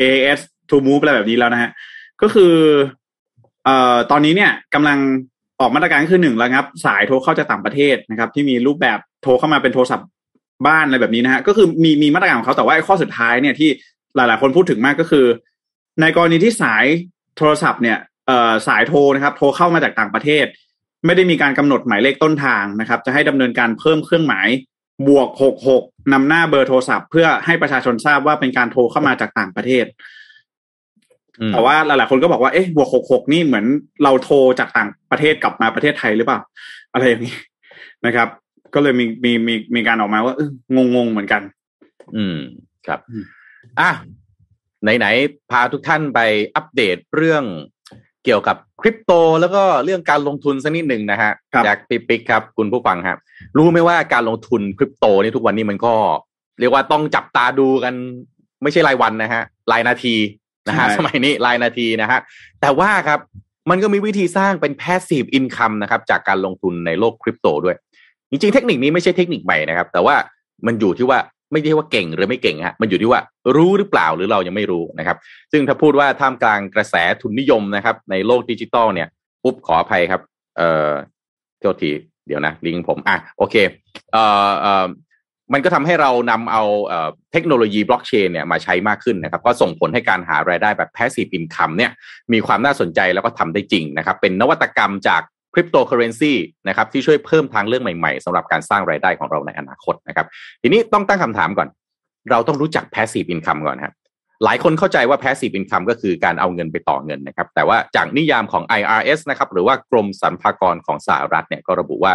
AAS To Move อะไรแบบนี้แล้วนะฮะก็คือตอนนี้เนี่ยกำลังออกมาตรการคือ1ระงับสายโทรเข้าจากต่างประเทศนะครับที่มีรูปแบบโทรเข้ามาเป็นโทรศัพท์บ้านอะไรแบบนี้นะฮะก็คือมีมาตรการของเขาแต่ว่าข้อสุดท้ายเนี่ยที่หลายๆคนพูดถึงมากก็คือในกรณีที่สายโทรศัพท์เนี่ยสายโทรนะครับโทรเข้ามาจากต่างประเทศไม่ได้มีการกำหนดหมายเลขต้นทางนะครับจะให้ดำเนินการเพิ่มเครื่องหมายบวก66นำหน้าเบอร์โทรศัพท์เพื่อให้ประชาชนทราบว่าเป็นการโทรเข้ามาจากต่างประเทศแต่ว่าหลายๆคนก็บอกว่าเอ๊ะบวก66นี่เหมือนเราโทรจากต่างประเทศกลับมาประเทศไทยหรือเปล่าอะไรอย่างนี้นะครับก็เลยมีการออกมาว่างงๆเหมือนกันครับอ่ะไหนๆพาทุกท่านไปอัปเดตเรื่องเกี่ยวกับคริปโตแล้วก็เรื่องการลงทุนสักนิดหนึ่งนะฮะจากพี่ปิ๊กครับคุณผู้ฟังครับรู้ไหมว่าการลงทุนคริปโตนี่ทุกวันนี้มันก็เรียกว่าต้องจับตาดูกันไม่ใช่รายวันนะฮะรายนาทีนะฮะสมัยนี้รายนาทีนะฮะแต่ว่าครับมันก็มีวิธีสร้างเป็น passive income นะครับจากการลงทุนในโลกคริปโตด้วย จริงๆเทคนิคนี้ไม่ใช่เทคนิคใหม่นะครับแต่ว่ามันอยู่ที่ว่าไม่ได้ว่าเก่งหรือไม่เก่งฮะมันอยู่ที่ว่ารู้หรือเปล่าหรือเรายังไม่รู้นะครับซึ่งถ้าพูดว่าท่ามกลางกระแสทุนนิยมนะครับในโลกดิจิตอลเนี่ยปุ๊บขออภัยครับโทษทีเดี๋ยวนะลิงก์ผมอ่ะโอเคมันก็ทำให้เรานำเอาเทคโนโลยีบล็อกเชนเนี่ยมาใช้มากขึ้นนะครับก็ส่งผลให้การหารายได้แบบ passive income เนี่ยมีความน่าสนใจแล้วก็ทำได้จริงนะครับเป็นนวัตกรรมจากคริปโตเคอเรนซีนะครับที่ช่วยเพิ่มทางเลือกใหม่ๆสำหรับการสร้างรายได้ของเราในอนาคตนะครับทีนี้ต้องตั้งคำถามก่อนเราต้องรู้จัก passive income ก่อนครับหลายคนเข้าใจว่า passive income ก็คือการเอาเงินไปต่อเงินนะครับแต่ว่าจากนิยามของ IRS นะครับหรือว่ากรมสรรพากรของสหรัฐเนี่ยก็ระบุว่า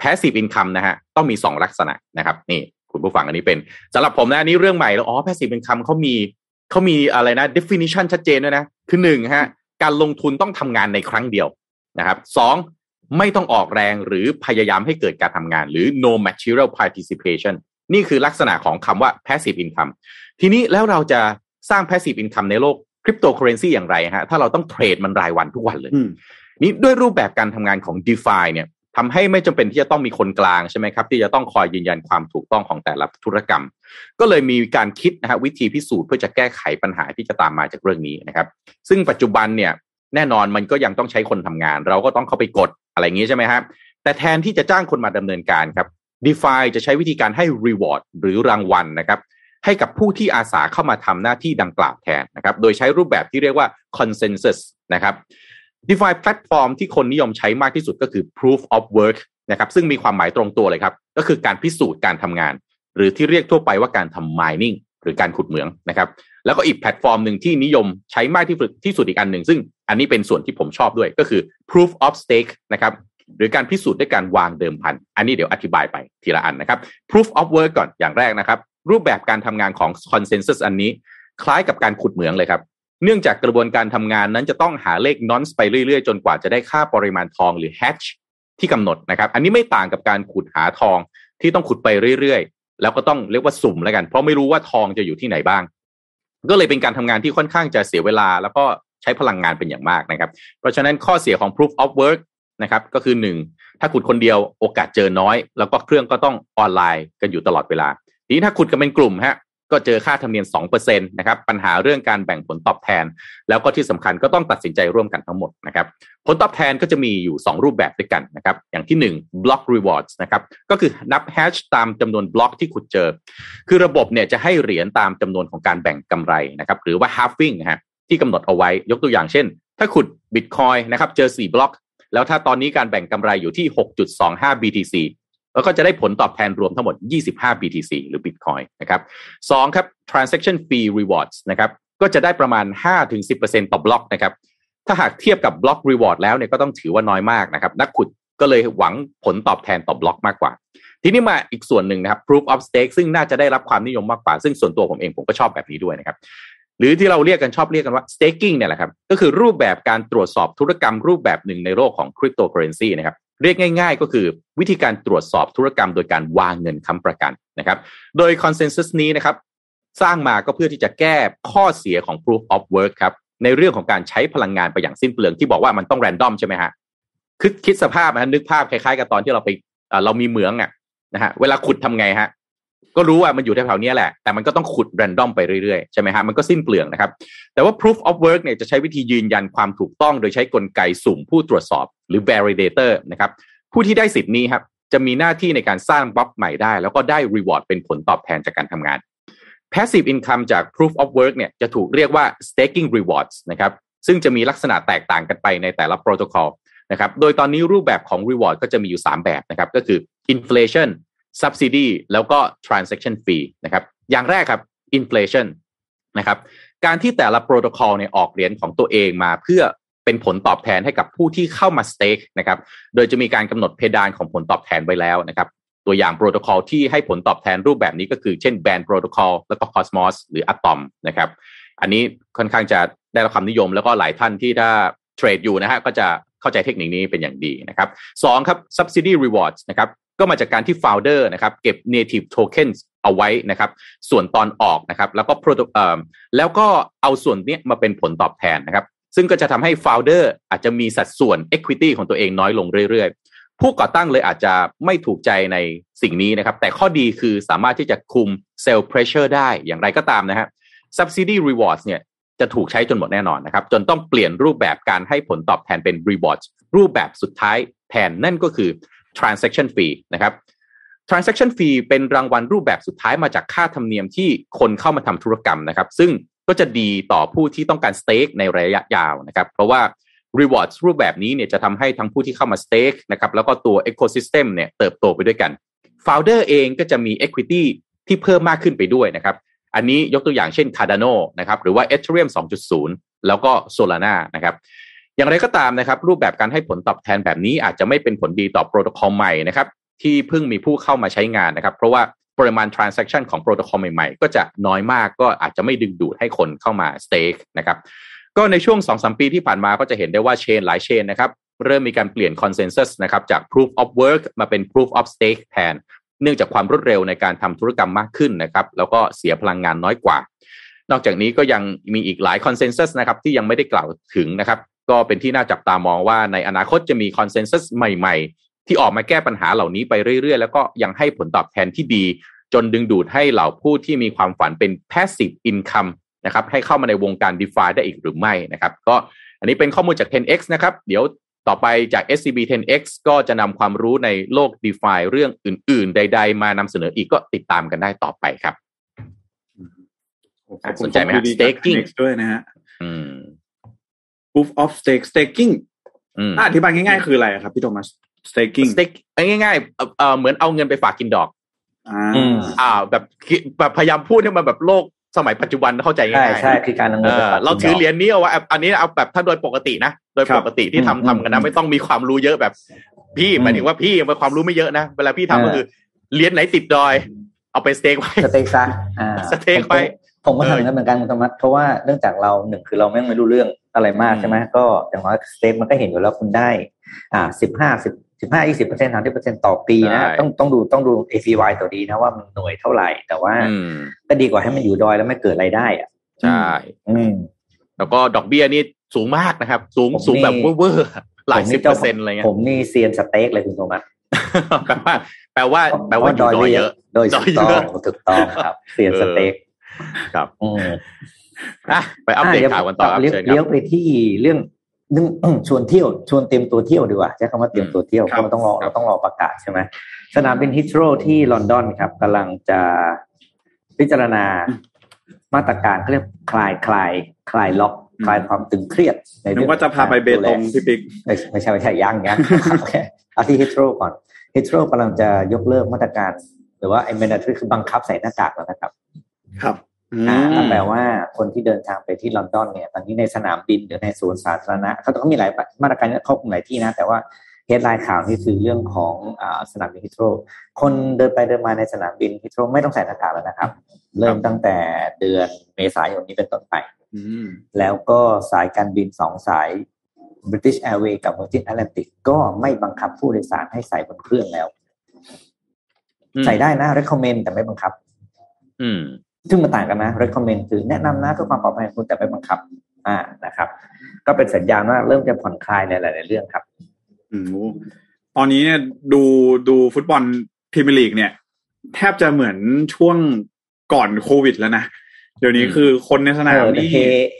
passive income นะฮะต้องมี2ลักษณะนะครับนี่คุณผู้ฟังอันนี้เป็นสำหรับผมนะนี่เรื่องใหม่แล้วอ๋อ passive income เขามีอะไรนะ definition ชัดเจนด้วยนะคือ1ฮะการลงทุนต้องทำงานในครั้งเดียวนะครับ2ไม่ต้องออกแรงหรือพยายามให้เกิดการทำงานหรือ no material participation นี่คือลักษณะของคำว่า passive income ทีนี้แล้วเราจะสร้าง passive income ในโลก cryptocurrency อย่างไรฮะถ้าเราต้องเทรดมันรายวันทุกวันเลยนี่ด้วยรูปแบบการทำงานของ DeFi เนี่ยทำให้ไม่จำเป็นที่จะต้องมีคนกลางใช่ไหมครับที่จะต้องคอยยืนยันความถูกต้องของแต่ละธุรกรรมก็เลยมีการคิดนะฮะวิธีพิสูจน์เพื่อจะแก้ไขปัญหาที่จะตามมาจากเรื่องนี้นะครับซึ่งปัจจุบันเนี่ยแน่นอนมันก็ยังต้องใช้คนทำงานเราก็ต้องเข้าไปกดอะไรอย่างนี้ใช่ไหมครับแต่แทนที่จะจ้างคนมาดำเนินการครับ DeFi จะใช้วิธีการให้ reward หรือรางวัล นะครับให้กับผู้ที่อาสาเข้ามาทำหน้าที่ดังกล่าวแทนนะครับโดยใช้รูปแบบที่เรียกว่า consensus นะครับ DeFi แพลตฟอร์มที่คนนิยมใช้มากที่สุดก็คือ Proof of Work นะครับซึ่งมีความหมายตรงตัวเลยครับก็คือการพิสูจน์การทำงานหรือที่เรียกทั่วไปว่าการทำ mining หรือการขุดเหมืองนะครับแล้วก็อีกแพลตฟอร์มหนึ่งที่นิยมใช้มากที่สุดอีกอันหนึ่งซึ่งอันนี้เป็นส่วนที่ผมชอบด้วยก็คือ Proof of Stake นะครับหรือการพิสูจน์ด้วยการวางเดิมพันอันนี้เดี๋ยวอธิบายไปทีละอันนะครับ Proof of Work ก่อนอย่างแรกนะครับรูปแบบการทำงานของ Consensus อันนี้คล้ายกับการขุดเหมืองเลยครับเนื่องจากกระบวนการทำงานนั้นจะต้องหาเลข nonce ไปเรื่อยๆจนกว่าจะได้ค่าปริมาณทองหรือ hash ที่กำหนดนะครับอันนี้ไม่ต่างกับการขุดหาทองที่ต้องขุดไปเรื่อยๆแล้วก็ต้องเรียกว่าสุ่มแล้วกันเพราะไม่รู้ว่าทองจะอยู่ที่ไหนบ้างก็เลยเป็นการทำงานที่ค่อนข้างจะเสียเวลาแล้วก็ใช้พลังงานเป็นอย่างมากนะครับเพราะฉะนั้นข้อเสียของ Proof of Work นะครับก็คือ1ถ้าขุดคนเดียวโอกาสเจอน้อยแล้วก็เครื่องก็ต้องออนไลน์กันอยู่ตลอดเวลาทีนี้ถ้าขุดกันเป็นกลุ่มฮะก็เจอค่าธรรมเนียม 2% นะครับปัญหาเรื่องการแบ่งผลตอบแทนแล้วก็ที่สำคัญก็ต้องตัดสินใจร่วมกันทั้งหมดนะครับผลตอบแทนก็จะมีอยู่2รูปแบบด้วยกันนะครับอย่างที่1 block rewards นะครับก็คือนับแฮชตามจำนวนบล็อกที่ขุดเจอคือระบบเนี่ยจะให้เหรียญตามจำนวนของการแบ่งกำไรนะครับหรือว่า halving ฮะที่กำหนดเอาไว้ยกตัวอย่างเช่นถ้าขุด Bitcoin นะครับเจอ4บล็อกแล้วถ้าตอนนี้การแบ่งกำไรอยู่ที่ 6.25 BTCแล้วก็จะได้ผลตอบแทนรวมทั้งหมด25 BTC หรือ Bitcoin นะครับ2ครับ transaction fee rewards นะครับก็จะได้ประมาณ 5-10% ต่อบล็อกนะครับถ้าหากเทียบกับบล็อก reward แล้วเนี่ยก็ต้องถือว่าน้อยมากนะครับนักขุดก็เลยหวังผลตอบแทนต่อบล็อกมากกว่าทีนี้มาอีกส่วนหนึ่งนะครับ proof of stake ซึ่งน่าจะได้รับความนิยมมากกว่าซึ่งส่วนตัวผมเองผมก็ชอบแบบนี้ด้วยนะครับหรือที่เราชอบเรียกกันว่า staking เนี่ยแหละครับก็คือรูปแบบการตรวจสอบธุรกรรมรูปแบบหนึ่งในโลกของ cryptocurrency นะครับเรียกง่ายๆก็คือวิธีการตรวจสอบธุรกรรมโดยการวางเงินค้ำประกันนะครับโดย consensus นี้นะครับสร้างมาก็เพื่อที่จะแก้ข้อเสียของ proof of work ครับในเรื่องของการใช้พลังงานไปอย่างสิ้นเปลืองที่บอกว่ามันต้อง random ใช่ไหมฮะคือคิดสภาพนะนึกภาพคล้ายๆกับตอนที่เราไปเรามีเหมืองอ่ะนะฮะเวลาขุดทำไงฮะก็รู้ว่ามันอยู่แถวๆนี้แหละแต่มันก็ต้องขุด random ไปเรื่อยๆใช่ไหมฮะมันก็สิ้นเปลืองนะครับแต่ว่า proof of work เนี่ยจะใช้วิธียืนยันความถูกต้องโดยใช้กลไกสุ่มผู้ตรวจสอบหรือ validator นะครับผู้ที่ได้สิทธิ์นี้ครับจะมีหน้าที่ในการสร้างบล็อกใหม่ได้แล้วก็ได้ reward เป็นผลตอบแทนจากการทำงาน passive income จาก proof of work เนี่ยจะถูกเรียกว่า staking rewards นะครับซึ่งจะมีลักษณะแตกต่างกันไปในแต่ละ protocol นะครับโดยตอนนี้รูปแบบของ reward ก็จะมีอยู่3แบบนะครับก็คือ inflation subsidy แล้วก็ transaction fee นะครับอย่างแรกครับ inflation นะครับการที่แต่ละโปรโตคอลเนี่ยออกเหรียญของตัวเองมาเพื่อเป็นผลตอบแทนให้กับผู้ที่เข้ามา stake นะครับโดยจะมีการกำหนดเพดานของผลตอบแทนไว้แล้วนะครับตัวอย่างโปรโตคอลที่ให้ผลตอบแทนรูปแบบนี้ก็คือเช่น Band Protocol แล้วก็ Cosmos หรือ Atom นะครับอันนี้ค่อนข้างจะได้รับความนิยมแล้วก็หลายท่านที่ถ้าเทรดอยู่นะฮะก็จะเข้าใจเทคนิคนี้เป็นอย่างดีนะครับ2ครับ subsidy rewards นะครับก็มาจากการที่ founder นะครับเก็บ native tokens เอาไว้นะครับส่วนตอนออกนะครับแล้วก็เอาส่วนนี้มาเป็นผลตอบแทนนะครับซึ่งก็จะทำให้ founder อาจจะมีสัดส่วน equity ของตัวเองน้อยลงเรื่อยๆ ผู้ก่อตั้งเลยอาจจะไม่ถูกใจในสิ่งนี้นะครับแต่ข้อดีคือสามารถที่จะคุมเซลล์เพรสเชอร์ได้อย่างไรก็ตามนะฮะ subsidy rewards เนี่ยจะถูกใช้จนหมดแน่นอนนะครับจนต้องเปลี่ยนรูปแบบการให้ผลตอบแทนเป็น rewards รูปแบบสุดท้ายแทนนั่นก็คือ transaction fee นะครับ transaction fee เป็นรางวัลรูปแบบสุดท้ายมาจากค่าธรรมเนียมที่คนเข้ามาทำธุรกรรมนะครับซึ่งก็จะดีต่อผู้ที่ต้องการ stake ในระยะยาวนะครับเพราะว่า rewards รูปแบบนี้เนี่ยจะทำให้ทั้งผู้ที่เข้ามา stake นะครับแล้วก็ตัว ecosystem เนี่ยเติบโตไปด้วยกัน founder เองก็จะมี equity ที่เพิ่มมากขึ้นไปด้วยนะครับอันนี้ยกตัวอย่างเช่น Cardano นะครับหรือว่า Ethereum 2.0 แล้วก็ Solana นะครับอย่างไรก็ตามนะครับรูปแบบการให้ผลตอบแทนแบบนี้อาจจะไม่เป็นผลดีต่อโปรโตคอลใหม่นะครับที่เพิ่งมีผู้เข้ามาใช้งานนะครับเพราะว่าปริมาณ transaction ของโปรโตคอลใหม่ๆก็จะน้อยมากก็อาจจะไม่ดึงดูดให้คนเข้ามา stake นะครับก็ในช่วง 2-3 ปีที่ผ่านมาก็จะเห็นได้ว่า chain หลาย chain นะครับเริ่มมีการเปลี่ยน consensus นะครับจาก proof of work มาเป็น proof of stake แทนเนื่องจากความรวดเร็วในการทำธุรกรรมมากขึ้นนะครับแล้วก็เสียพลังงานน้อยกว่านอกจากนี้ก็ยังมีอีกหลายคอนเซนซัสนะครับที่ยังไม่ได้กล่าวถึงนะครับก็เป็นที่น่าจับตามองว่าในอนาคตจะมีคอนเซนซัสใหม่ๆที่ออกมาแก้ปัญหาเหล่านี้ไปเรื่อยๆแล้วก็ยังให้ผลตอบแทนที่ดีจนดึงดูดให้เหล่าผู้ที่มีความฝันเป็น passive income นะครับให้เข้ามาในวงการ DeFi ได้อีกหรือไม่นะครับก็อันนี้เป็นข้อมูลจาก 10X นะครับเดี๋ยวต่อไปจาก SCB 10X ก็จะนำความรู้ในโลก DeFi เรื่องอื่นๆใดๆมานำเสนออีกก็ติดตามกันได้ต่อไปครับสนใจไหมครับ Staking ด้วยนะฮะ Proof of Stake Staking อธิบายง่ายๆคืออะไรครับพี่โทมัส Staking Stake ง่ายๆเหมือนเอาเงินไปฝากกินดอกแบบพยายามพูดให้มันแบบโลกสมัยปัจจุบันเข้าใจง่ายๆใช่คือการเราถือเหรียญนี้เอาไว้อันนี้เอาแบบถ้าโดยปกตินะโดยปกติที่ทำกันนะไม่ต้องมีความรู้เยอะแบบพี่หมายถึงว่าพี่มีความรู้ไม่เยอะนะเวลาพี่ทำก็คือเหรียญไหนติดดอยเอาไปสเต็กไว้สเต็กซะสเต็กไว้ผมก็ทำกันเหมือนกันคุณธรรมะเพราะว่าเนื่องจากเราหนึ่งคือเราไม่รู้เรื่องอะไรมากใช่ไหมก็อย่างน้อยสเต็กมันก็เห็นอยู่แล้วคุณได้15-20% 30% ต่อปีนะต้องดู ACY ตัวดีนะว่ามันหน่วยเท่าไหร่แต่ว่าก็ดีกว่าให้มันอยู่ดอยแล้วไม่เกิดรายได้อ่ะใช่แล้วก็ดอกเบี้ยนี่สูงมากนะครับสูงแบบเว่อร์หลาย 10% อะไรเงี้ยผมนี่เซียนสเต็กเลยคุณโทมัสแปลว่าดอยเยอะดอยถูกต้องครับเซียนสเต็กครับไปอัปเดตข่าวกันต่อครับเชิญครับเลี้ยวไปที่เรื่องชวนเต็มตัวเที่ยวดีกว่าใช้คำว่าเต็มตัวเที่ยวก็ต้องรอประกาศใช่ไหมสนามบินฮิทโทรที่ลอนดอนครับกำลังจะพิจารณามาตรการเรียกคลายล็อกคลายความตึงเครียดในเรื่องว่าจะพาไปเบตงพี่ปิ๊กไม่ใช่ยังเอาที่ฮิทโทรก่อนฮิทโทรกำลังจะยกเลิกมาตรการหรือว่าไอ้ mandatory คือบังคับใส่หน้ากากแล้วนะครับแปลว่าคนที่เดินทางไปที่ลอนดอนเนี่ยตอนนี้ในสนามบินหรือในศูนย์สาธารณะเขามีหลายมาตรการครอบคลุมหลายที่นะแต่ว่าเฮดไลน์ข่าวนี่คือเรื่องของสนามบินฮิทโรคนเดินไปเดินมาในสนามบินฮิทโรไม่ต้องใส่หน้ากากแล้วนะครับเริ่มตั้งแต่เดือนเมษายนนี้เป็นต้นไปแล้วก็สายการบิน2 สาย British Airways กับ Virgin Atlantic ก็ไม่บังคับผู้โดยสารให้ใส่บนเครื่องแล้วใส่ได้นะ recommend แต่ไม่บังคับซึ่งมันต่างกันนะ recommend คือแนะนำนะเพื่อความปลอดภัยของคุณแต่ไม่บังคับนะครับก็เป็นสัญญาณว่าเริ่มจะผ่อนคลายในหลายๆเรื่องครับตอนนี้เนี่ยดูฟุตบอลพรีเมียร์ลีกเนี่ยแทบจะเหมือนช่วงก่อนโควิดแล้วนะเดี๋ยวนี้คือคนในสนามนี่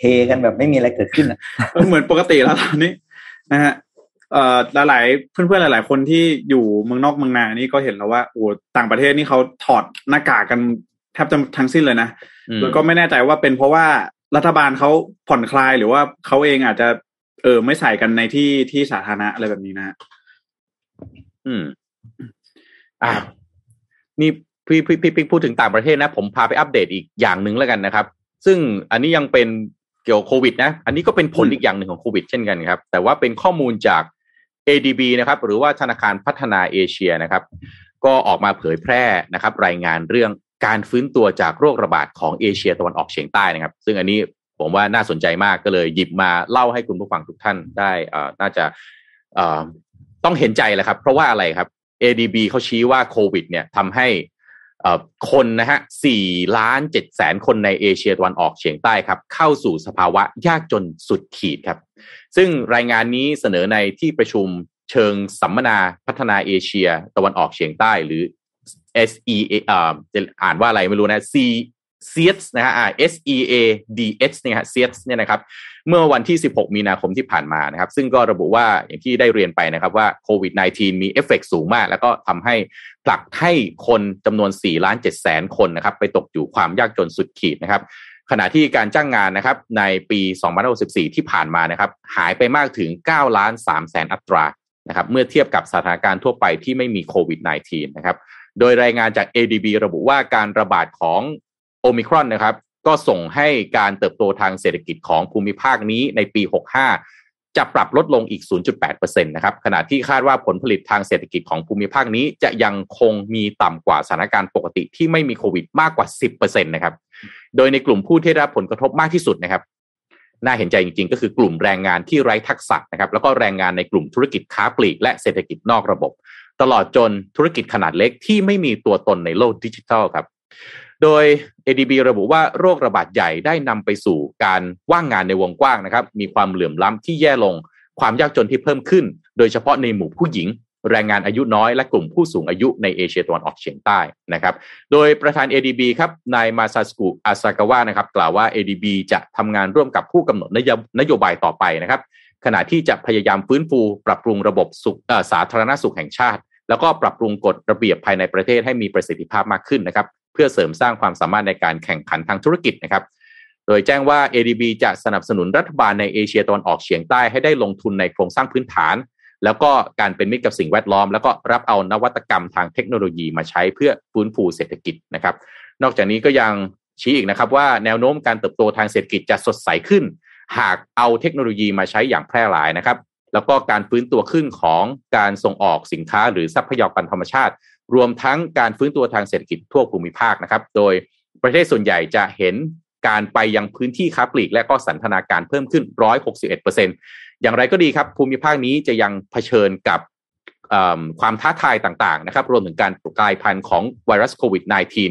เฮกันแบบไม่มีอะไรเกิดขึ้น เหมือนปกติแล้วตอนนี้นะฮะหลายๆเพื่อนๆหลายๆคนที่อยู่เมืองนอกเมืองนานี่ก็เห็นแล้วว่าโอ้ต่างประเทศนี่เขาถอดหน้ากากกันแทบจะทั้งสิ้นเลยนะแล้วก็ไม่แน่ใจว่าเป็นเพราะว่ารัฐบาลเขาผ่อนคลายหรือว่าเขาเองอาจจะไม่ใส่กันในที่สาธารณะอะไรแบบนี้นะนี่พี่พูดถึงต่างประเทศนะผมพาไปอัปเดตอีกอย่างนึงแล้วกันนะครับซึ่งอันนี้ยังเป็นเกี่ยวกับโควิดนะอันนี้ก็เป็นผลอีกอย่างหนึ่งของโควิดเช่นกันครับแต่ว่าเป็นข้อมูลจาก ADB นะครับหรือว่าธนาคารพัฒนาเอเชียนะครับก็ออกมาเผยแพร่นะครับรายงานเรื่องการฟื้นตัวจากโรคระบาดของเอเชียตะวันออกเฉียงใต้นะครับซึ่งอันนี้ผมว่าน่าสนใจมากก็เลยหยิบมาเล่าให้คุณผู้ฟังทุกท่านได้น่าจะต้องเห็นใจแหละครับเพราะว่าอะไรครับ ADB เขาชี้ว่าโควิดเนี่ยทำให้คนนะฮะ 4,700,000 คนในเอเชียตะวันออกเฉียงใต้ครับเข้าสู่สภาวะยากจนสุดขีดครับซึ่งรายงานนี้เสนอในที่ประชุม เชิงสัมมนาพัฒนาเอเชียตะวันออกเฉียงใต้หรือ SEA จะอ่านว่าอะไรไม่รู้นะ CEADS นะฮะ SEADS นะฮะ CEADS เนี่ยนะครับเมื่อวันที่16มีนาคมที่ผ่านมานะครับซึ่งก็ระบุว่าอย่างที่ได้เรียนไปนะครับว่าโควิด -19 มีเอฟเฟกต์สูงมากแล้วก็ทำให้ผลักให้คนจำนวน 4,700,000 คนนะครับไปตกอยู่ความยากจนสุดขีดนะครับขณะที่การจ้างงานนะครับในปี2564ที่ผ่านมานะครับหายไปมากถึง 9,300,000 อัตรานะครับเมื่อเทียบกับสถานการณ์ทั่วไปที่ไม่มีโควิด -19 นะครับโดยรายงานจาก ADB ระบุว่าการระบาดของโอมิครอนนะครับก็ส่งให้การเติบโตทางเศรษฐกิจของภูมิภาคนี้ในปี 65 จะปรับลดลงอีก 0.8% นะครับขณะที่คาดว่าผลผลิตทางเศรษฐกิจของภูมิภาคนี้จะยังคงมีต่ำกว่าสถานการณ์ปกติที่ไม่มีโควิดมากกว่า 10% นะครับโดยในกลุ่มผู้ที่ได้รับผลกระทบมากที่สุดนะครับน่าเห็นใจจริงๆก็คือกลุ่มแรงงานที่ไร้ทักษะนะครับแล้วก็แรงงานในกลุ่มธุรกิจค้าปลีกและเศรษฐกิจนอกระบบตลอดจนธุรกิจขนาดเล็กที่ไม่มีตัวตนในโลกดิจิทัลครับโดย ADB ระบุว่าโรคระบาดใหญ่ได้นำไปสู่การว่างงานในวงกว้างนะครับมีความเหลื่อมล้ำที่แย่ลงความยากจนที่เพิ่มขึ้นโดยเฉพาะในหมู่ผู้หญิงแรงงานอายุน้อยและกลุ่มผู้สูงอายุในเอเชียตะวันออกเฉียงใต้นะครับโดยประธาน ADB ครับนายมาซาสกุอาซากาวะนะครับกล่าวว่า ADB จะทำงานร่วมกับผู้กำหนดนโยบายต่อไปนะครับขณะที่จะพยายามฟื้นฟูปรับปรุงระบบสาธารณสุขแห่งชาติแล้วก็ปรับปรุงกฎระเบียบภายในประเทศให้มีประสิทธิภาพมากขึ้นนะครับเพื่อเสริมสร้างความสามารถในการแข่งขันทางธุรกิจนะครับโดยแจ้งว่า ADB จะสนับสนุนรัฐบาลในเอเชียตะวันออกเฉียงใต้ให้ได้ลงทุนในโครงสร้างพื้นฐานแล้วก็การเป็นมิตรกับสิ่งแวดล้อมแล้วก็รับเอานวัตกรรมทางเทคโนโลยีมาใช้เพื่อฟื้นฟูเศรษฐกิจนะครับนอกจากนี้ก็ยังชี้อีกนะครับว่าแนวโน้มการเติบโตทางเศรษฐกิจจะสดใสขึ้นหากเอาเทคโนโลยีมาใช้อย่างแพร่หลายนะครับแล้วก็การฟื้นตัวขึ้นของการส่งออกสินค้าหรือทรัพยากรธรรมชาติรวมทั้งการฟื้นตัวทางเศรษฐกิจทั่วภูมิภาคนะครับโดยประเทศส่วนใหญ่จะเห็นการไปยังพื้นที่ค้าปลีกและก็สันทนาการเพิ่มขึ้น 161% อย่างไรก็ดีครับภูมิภาคนี้จะยังเผชิญกับความท้าทายต่างๆนะครับรวมถึงการกลายพันธุ์ของไวรัสโควิด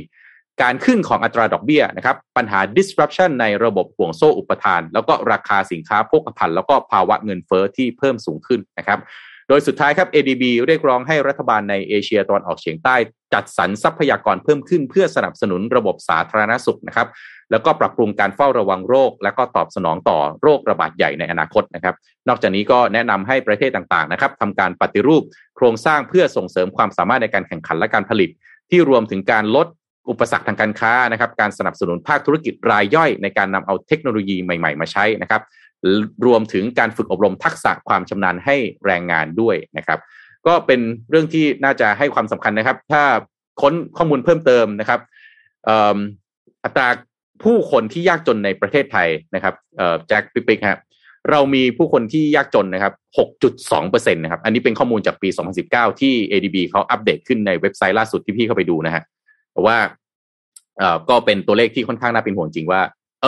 -19 การขึ้นของอัตราดอกเบี้ยนะครับปัญหา disruption ในระบบห่วงโซ่อุปทานแล้วก็ราคาสินค้าโภคภัณฑ์แล้วก็ภาวะเงินเฟ้อที่เพิ่มสูงขึ้นนะครับโดยสุดท้ายครับ ADB เรียกร้องให้รัฐบาลในเอเชียตะวันออกเฉียงใต้จัดสรรทรัพยากรเพิ่มขึ้นเพื่อสนับสนุนระบบสาธารณสุขนะครับแล้วก็ปรับปรุงการเฝ้าระวังโรคและก็ตอบสนองต่อโรคระบาดใหญ่ในอนาคตนะครับนอกจากนี้ก็แนะนำให้ประเทศต่างๆนะครับทำการปฏิรูปโครงสร้างเพื่อส่งเสริมความสามารถในการแข่งขันและการผลิตที่รวมถึงการลดอุปสรรคทางการค้านะครับการสนับสนุนภาคธุรกิจรายย่อยในการนำเอาเทคโนโลยีใหม่ๆมาใช้นะครับรวมถึงการฝึกอบรมทักษะความชำนาญให้แรงงานด้วยนะครับก็เป็นเรื่องที่น่าจะให้ความสำคัญนะครับถ้าค้นข้อมูลเพิ่มเติมนะครับอัตราผู้คนที่ยากจนในประเทศไทยนะครับแจ็คปิ๊กครับเรามีผู้คนที่ยากจนนะครับ 6.2% นะครับอันนี้เป็นข้อมูลจากปี2019ที่ ADB เขาอัปเดตขึ้นในเว็บไซต์ล่าสุดที่พี่เข้าไปดูนะฮะแต่ว่าก็เป็นตัวเลขที่ค่อนข้างน่าเป็นห่วงจริงว่า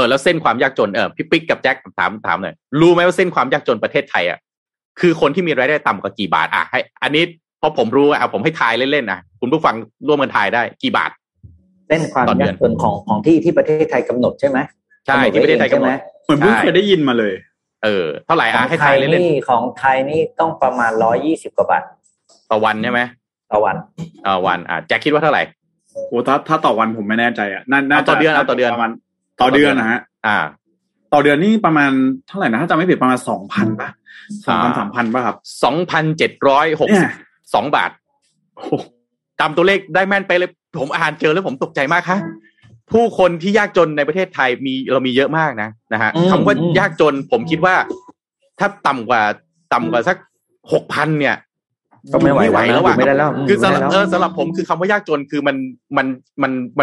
แล้วเส้นความยากจนพี่ปิ๊กกับแจ็คถามหน่อยรู้ไหมว่าเส้นความยากจนประเทศไทยอ่ะคือคนที่มีรายได้ต่ำกว่ากี่บาทอ่ะให้อันนี้พอผมรู้อ่ะผมให้ทายเล่นๆนะคุณผู้ฟังร่วมกันทายได้กี่บาทเส้นความยากจนของที่ประเทศไทยกำหนดใช่ไหมใช่ที่ประเทศไทยกำหนดเหมือนเพิ่งเคยได้ยินมาเลยเท่าไหร่อ่ะให้ทายเล่นๆของไทยนี่ต้องประมาณ120กว่าบาทต่อวันใช่ไหมต่อวันอ่ะแจ็คคิดว่าเท่าไหร่โอ้ถ้าต่อวันผมไม่แน่ใจอ่ะน่าต่อเดือนต่อเดือนนะฮะต่อเดือนนี่ประมาณเท่าไหร่นะถ้าจำไม่ผิดประมาณ 2,000 ป่ะ 2,000-3,000 ป่ะครับ 2,762 บาทตามตัวเลขได้แม่นไปเลยผมอ่านเจอแล้วผมตกใจมากค่ะผู้คนที่ยากจนในประเทศไทยเรามีเยอะมากนะฮะคำว่ายากจนผมคิดว่าถ้าต่ำกว่าสัก 6,000 เนี่ยก็ไม่ไหวแล้วอ่ะคือสำหรับผมคือคำว่ายากจนคือมัน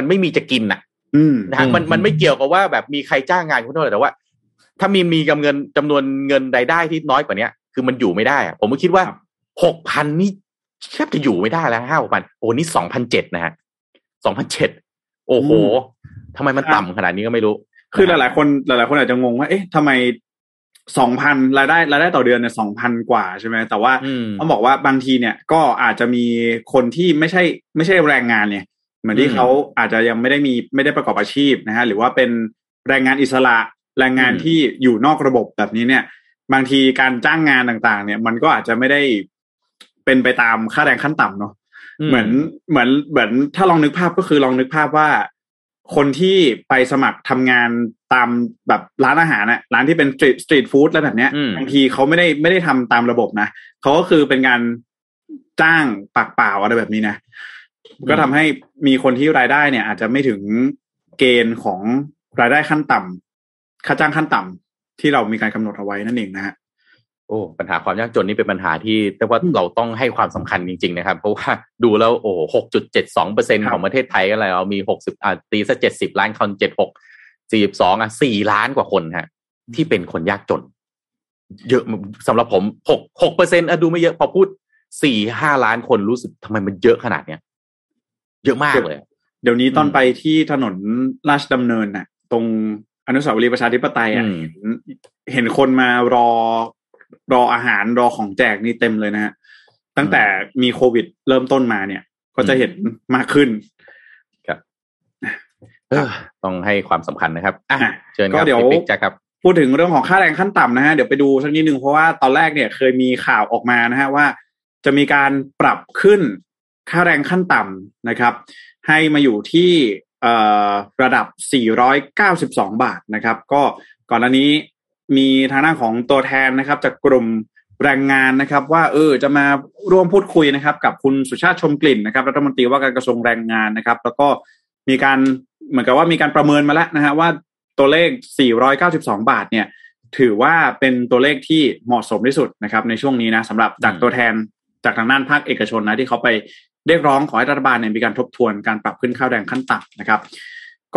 ไม่มีจะกินน่ะนะฮะมันไม่เกี่ยวกับว่าแบบมีใครจ้างงานคุณเท่าไหร่แต่ว่าถ้ามีกำเงินจำนวนเงินรายได้ที่น้อยกว่านี้คือมันอยู่ไม่ได้ผมก็คิดว่า 6,000 นี่แทบจะอยู่ไม่ได้แล้ว 5,000 โอ้นี่ 2,700 นะฮะ 2,700 โอ้โหทำไมมันต่ำขนาดนี้ก็ไม่รู้คือหลายๆคนอาจจะงงว่าเอ๊ะทำไม 2,000 รายได้ต่อเดือนเนี่ย 2,000 กว่าใช่ไหมแต่ว่าต้องบอกว่าบางทีเนี่ยก็อาจจะมีคนที่ไม่ใช่แรงงานเนี่ยเหมือนที่เขาอาจจะยังไม่ได้ประกอบอาชีพนะฮะหรือว่าเป็นแรงงานอิสระแรงงานที่อยู่นอกระบบแบบนี้เนี่ยบางทีการจ้างงานต่างๆเนี่ยมันก็อาจจะไม่ได้ เป็นไปตามค่าแรงขั้นต่ำเนาะเหมือนถ้าลองนึกภาพก็คือลองนึกภาพว่าคนที่ไปสมัครทำงานตามแบบร้านอาหารน่ะร้านที่เป็นสตรีทฟู้ดแล้วแบบเนี้ยบางทีเขาไม่ได้ทำตามระบบนะเขาก็คือเป็นการจ้างปากเปล่าอะไรแบบนี้นะก็ทำให้มีคนที่รายได้เนี่ยอาจจะไม่ถึงเกณฑ์ของรายได้ขั้นต่ำค่าจ้างขั้นต่ำที่เรามีการกำหนดเอาไว้นั่นเองนะฮะโอ้ปัญหาความยากจนนี่เป็นปัญหาที่แต่ว่าเราต้องให้ความสำคัญจริงๆนะครับเพราะว่าดูแล้วโอ้ 6.72% ของประเทศไทยก็เลยเอามี60ตีซะ70ล้านคน76 42อ่ะ4ล้านกว่าคนฮะที่เป็นคนยากจนเยอะสำหรับผม6% อ่ะดูไม่เยอะพอพูด 4-5 ล้านคนรู้สึกทำไมมันเยอะขนาดเนี้ยเยอะมากเลยเดี๋ยวนี้ตอนไปที่ถนนราชดำเนินน่ะตรงอนุสาวรีย์ประชาธิปไตยอ่ะเห็นคนมารออาหารรอของแจกนี่เต็มเลยนะฮะตั้งแต่มีโควิดเริ่มต้นมาเนี่ยก็จะเห็นมากขึ้นครับต้องให้ความสำคัญนะครับเชิญครับพี่ปิ๊กครับพูดถึงเรื่องของค่าแรงขั้นต่ำนะฮะเดี๋ยวไปดูสักนิดนึงเพราะว่าตอนแรกเนี่ยเคยมีข่าวออกมานะฮะว่าจะมีการปรับขึ้นค่าแรงขั้นต่ำนะครับให้มาอยู่ที่ระดับ492บาทนะครับก็ก่อนหน้านี้มีทางด้านของตัวแทนนะครับจากกลุ่มแรงงานนะครับว่าจะมาร่วมพูดคุยนะครับกับคุณสุชาติชมกลิ่นนะครับรัฐมนตรีว่าการกระทรวงแรงงานนะครับแล้วก็มีการเหมือนกับว่ามีการประเมินมาแล้วนะฮะว่าตัวเลข492บาทเนี่ยถือว่าเป็นตัวเลขที่เหมาะสมที่สุดนะครับในช่วงนี้นะสำหรับจากตัวแทนจากทางด้านภาคเอกชนนะที่เขาไปเรียกร้องขอให้รัฐบาลเนี่ยมีการทบทวนการปรับขึ้นค่าแรงขั้นต่ำนะครับ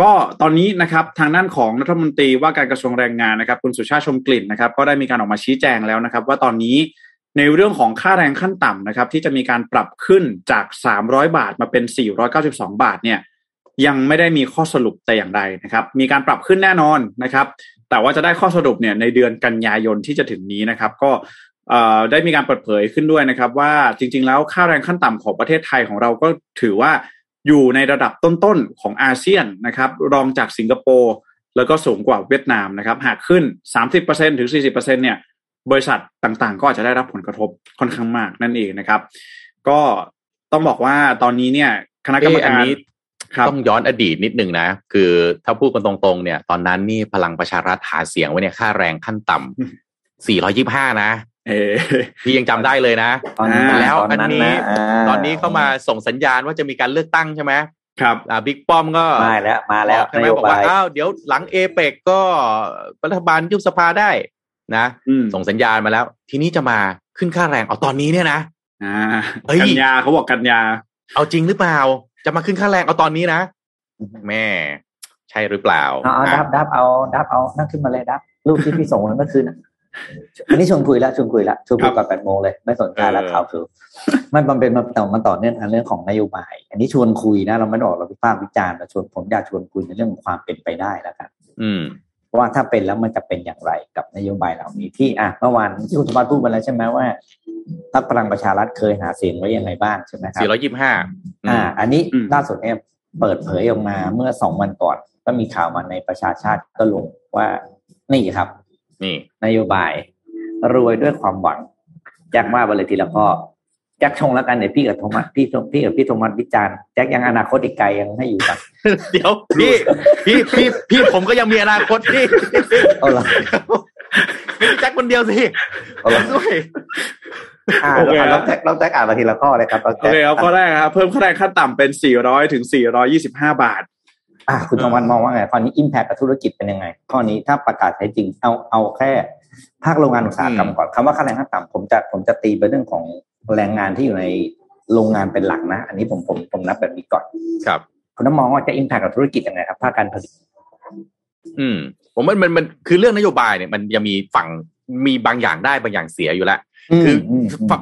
ก็ตอนนี้นะครับทางด้านของรัฐมนตรีว่าการกระทรวงแรงงานนะครับคุณสุชาติชมกลิ่นนะครับก็ได้มีการออกมาชี้แจงแล้วนะครับว่าตอนนี้ในเรื่องของค่าแรงขั้นต่ำนะครับที่จะมีการปรับขึ้นจาก300บาทมาเป็น492บาทเนี่ยยังไม่ได้มีข้อสรุปแต่อย่างใดนะครับมีการปรับขึ้นแน่นอนนะครับแต่ว่าจะได้ข้อสรุปเนี่ยในเดือนกันยายนที่จะถึงนี้นะครับก็ได้มีการเปิดเผยขึ้นด้วยนะครับว่าจริงๆแล้วค่าแรงขั้นต่ำของประเทศไทยของเราก็ถือว่าอยู่ในระดับต้นๆของอาเซียนนะครับรองจากสิงคโปร์แล้วก็สูงกว่าเวียดนามนะครับหากขึ้น 30% ถึง 40% เนี่ยบริษัทต่างๆก็อาจจะได้รับผลกระทบค่อนข้างมากนั่นเองนะครับก็ต้องบอกว่าตอนนี้เนี่ยคณะกรรมการต้องย้อนอดีตนิดนึงนะคือถ้าพูดกันตรงๆเนี่ยตอนนั้นนี่พลังประชารัฐหาเสียงไว้เนี่ยค่าแรงขั้นต่ำ425นะพี่ยังจำได้เลยนะแล้วอันนี้ตอนนี้เข้ามาส่งสัญญาณว่าจะมีการเลือกตั้งใช่ไหมครับบิ๊กป้อมก็มาแล้วใช่ไหมบอกว่าอ้าวเดี๋ยวหลังเอเปกก็รัฐบาลยุบสภาได้นะส่งสัญญาณมาแล้วทีนี้จะมาขึ้นค่าแรงเอาตอนนี้เนี่ยนะกันยาเขาบอกกันยาเอาจริงหรือเปล่าจะมาขึ้นค่าแรงเอาตอนนี้นะแม่ใช่หรือเปล่าดับเอานั่งขึ้นมาเลยดับรูปที่พี่ส่งเมื่อคืนอันนี้ชวนคุยกับ8โมงเลยไม่สนใจแล้วข่าวคือมันเป็นมันต่อเนื่องเรื่องของนโยบายอันนี้ชวนคุยนะเราไม่ออกเราวิพากษ์วิจารณ์เราชวนผมอยากชวนคุยในเรื่องความเป็นไปได้แล้วกันว่าถ้าเป็นแล้วมันจะเป็นอย่างไรกับนโยบายเหล่านี้ที่เมื่อวานที่คุณธรรมพูดไปแล้วใช่ไหมว่าทัพพลังประชารัฐเคยหาเสียงไว้ยังไงบ้างใช่ไหมครับ425อันนี้ล่าสุดเปิดเผยออกมาเมื่อ2วันก่อนก็มีข่าวมาในประชาชาติก็ลงว่านี่ครับนี่นโยบายรวยด้วยความหวังแจ็คว่าไปเลยทีละข้อแจ็คชงแล้วกันเดี๋ยวพี่กับโทมัสวิจารณ์แจ็คยังอนาคตอีกไกลยังให้อยู่กันเดี๋ยวพี่ผมก็ยังมีอนาคตพี่เอาล่ะแจ็คคนเดียวสิเอาล่ะด้วยโอเคแล้วแจ็คอ่านไปทีละข้อเลยครับโอเคครับข้อแรกครับเพิ่มค่าแรงขั้นต่ำเป็น400ถึง425บาทคุณธรรมมองว่าไงตอนนี้ impact กับธุรกิจเป็นยังไงข้อนี้ถ้าประกาศใช้จริงเอาแค่ภาคโรงงานอุตสาหกรรมก่อนคำว่าค่าแรงขั้นต่ำผมจะตีไปเรื่องของแรงงานที่อยู่ในโรงงานเป็นหลักนะอันนี้ผมนับแบบนี้ก่อนครับคุณธรรมมองว่าจะ impact กับธุรกิจยังไงครับภาคการผลิตผมว่ามันคือเรื่องนโยบายเนี่ยมันยังมีฝั่งมีบางอย่างได้บางอย่างเสียอยู่แล้วคือ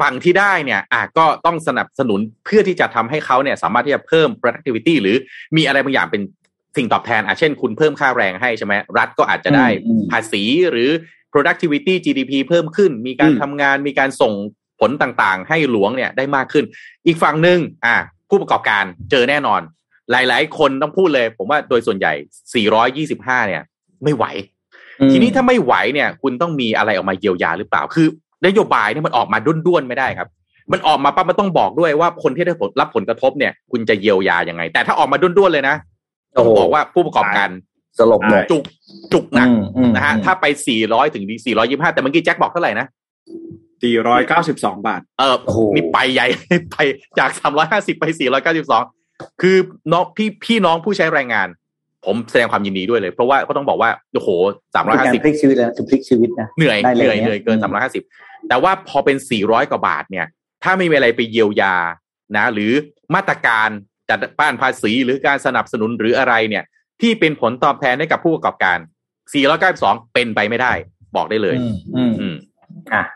ฝั่งที่ได้เนี่ยก็ต้องสนับสนุนเพื่อที่จะทำให้เขาเนี่ยสามารถที่จะเพิ่ม productivity หรือมีอะไรบางอย่างเป็นสิ่งตอบแทนเช่นคุณเพิ่มค่าแรงให้ใช่ไหมรัฐก็อาจจะได้ภาษีหรือ productivity GDP เพิ่มขึ้นมีการทำงานมีการส่งผลต่างๆให้หลวงเนี่ยได้มากขึ้นอีกฝั่งหนึ่งผู้ประกอบการเจอแน่นอนหลายๆคนต้องพูดเลยผมว่าโดยส่วนใหญ่425เนี่ยไม่ไหวทีนี้ถ้าไม่ไหวเนี่ยคุณต้องมีอะไรออกมาเยียวยาหรือเปล่าคือนโยบายเนี่ยมันออกมาด้วนๆไม่ได้ครับ มันออกมาปั๊บมันต้องบอกด้วยว่าคนที่ได้รับผลกระทบเนี่ยคุณจะเยียวยายังไงแต่ถ้าออกมาด้วนๆเลยนะต้องบอกว่าผู้ประกอบการสลบหน่อยจุกหนักนะฮะถ้าไป400ถึง425แต่เมื่อกี้แจ็คบอกเท่าไหร่นะ492บาทมีไปใหญ่ไปจาก350ไป492คือน้องพี่น้องผู้ใช้แรงงานผมแสดงความยินดีด้วยเลยเพราะว่าก็ต้องบอกว่าโอ้โห350พลิกชีวิตแล้วพลิกชีวิตนะเหนื่อยเกิน350แต่ว่าพอเป็น400กว่าบาทเนี่ยถ้าไม่มีอะไรไปเยียวยานะหรือมาตรการจัดป้านภาษีหรือการสนับสนุนหรืออะไรเนี่ยที่เป็นผลตอบแทนให้กับผู้ประกอบการ492เป็นไปไม่ได้บอกได้เลย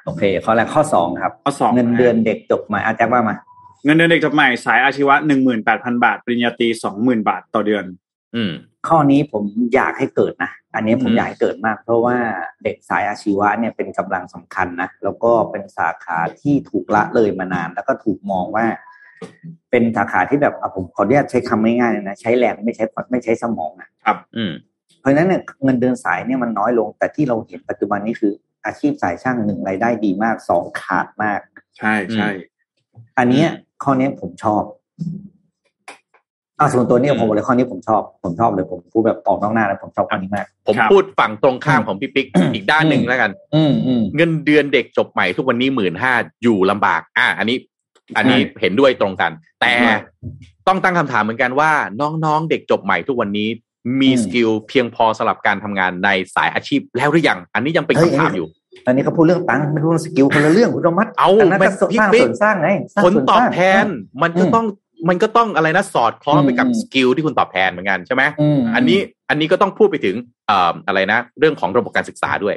โอเคข้อแรกข้อ2ครับข้อ2เงินเดือนเด็กจบใหม่อาจารย์ว่ามาเงินเดือนเด็กจบใหม่สายอาชีวะ 18,000 บาทปริญญาตรี 20,000 บาทต่อเดือนข้อนี้ผมอยากให้เกิดนะอันนี้ผมอยากให้เกิดมากเพราะว่าเด็กสายอาชีวะเนี่ยเป็นกำลังสำคัญนะแล้วก็เป็นสาขาที่ถูกละเลยมานานแล้วก็ถูกมองว่าเป็นสาขาที่แบบผมขออนุญาตใช้คำง่ายๆนะใช้แรงไม่ใช้สมองนะครับเพราะฉะนั้นเนี่ยเงินเดือนสายเนี่ยมันน้อยลงแต่ที่เราเห็นปัจจุบันนี้คืออาชีพสายช่าง1รายได้ดีมาก2ขาดมากใช่ๆอันเนี้ยข้อนี้ผมชอบส่วนตัวนี้ผมบอกเลยข้อนี้ผมชอบเลยผมพูดแบบออกนอกหน้านะผมชอบข้อนี้มากผมพูดฝั่งตรงข้ามของพี่ปิ๊ก อีกด้านหนึ่งแล้วกันเงินเดือนเด็กจบใหม่ทุกวันนี้ 15,000 อยู่ลำบากอันนี้เห็นด้วยตรงกันแต่ต้องตั้งคำถามเหมือนกันว่าน้องๆเด็กจบใหม่ทุกวันนี้มีสกิลเพียงพอสำหรับการทำงานในสายอาชีพแล้วหรือยังอันนี้ยังเป็นคำถามอยู่ตอนนี้เขาพูดเรื่องตังค์ไม่รู้สกิลคนละเรื่องคุณธรรมะอันนั้นก็สร้างส่วนสร้างไงผลตอบแทนมันก็ต้องอะไรนะสอดคล้องไปกับสกิลที่คุณตอบแทนเหมือนกันใช่ไหมอันนี้ก็ต้องพูดไปถึงอะไรนะเรื่องของระบบการศึกษาด้วย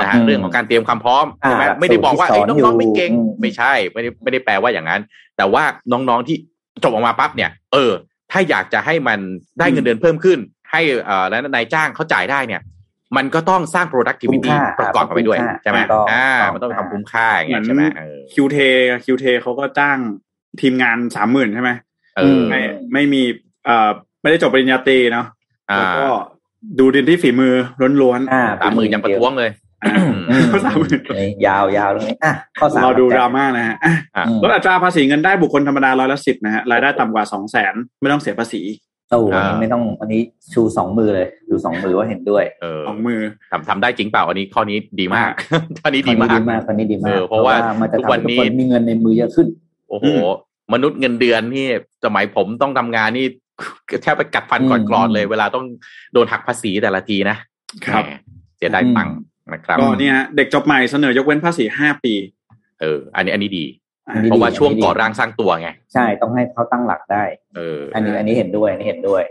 นะฮะเรื่องของการเตรียมความพร้อมใช่ไหมไม่ได้บอกว่าน้องๆไม่เก่งไม่ใช่ไม่ได้แปลว่าอย่างนั้นแต่ว่าน้องๆที่จบออกมาปั๊บเนี่ยถ้าอยากจะให้มันได้เงินเดือนเพิ่มขึ้นให้แล้วนายจ้างเขาจ่ายได้เนี่ยมันก็ต้องสร้าง productivity ประกอบกันไปด้วยใช่ไหมมันต้องทำคุ้มค่าอย่างเงี้ยใช่ไหมคิวเทเขาก็จ้างทีมงาน 30,000 ใช่ไหมไม่มีไม่ได้จบปริญญาตรีเนาะแล้วก็ดูดินที่ฝีมือล้วนๆ 30,000 ยังประท้วงเลยก็ 30,000 ยาวๆตรงนี้ข้อ3เราดูดราม่านะฮะลดอัตราภาษีเงินได้บุคคลธรรมดา110นะฮะรายได้ต่ำกว่า 200,000 ไม่ต้องเสียภาษีอันนี้ไม่ต้องอันนี้ชู2มือเลยดู2มือว่าเห็นด้วย2มือทำได้จริงเปล่าอันนี้ข้อนี้ดีมากข้อนี้ดีมากข้อนี้ดีมากเพราะว่าทุกวันนี้มีเงินในมือเยอะขึ้นโอ้โหมนุษย์เงินเดือนนี่สมัยผมต้องทำงานนี่แทบไปกัดฟันก่อนกรอดเลยเวลาต้องโดนหักภาษีแต่ละทีนะครับเสียดายตังค์นะครับก็เนี่ยเด็กจบใหม่เสนอยกเว้นภาษี5ปีอันนี้ดีเพราะว่าช่วงก่อร่างสร้างตัวไงใช่ต้องให้เขาตั้งหลักได้อันนี้เห็นด้วยนี่เห็นด้วย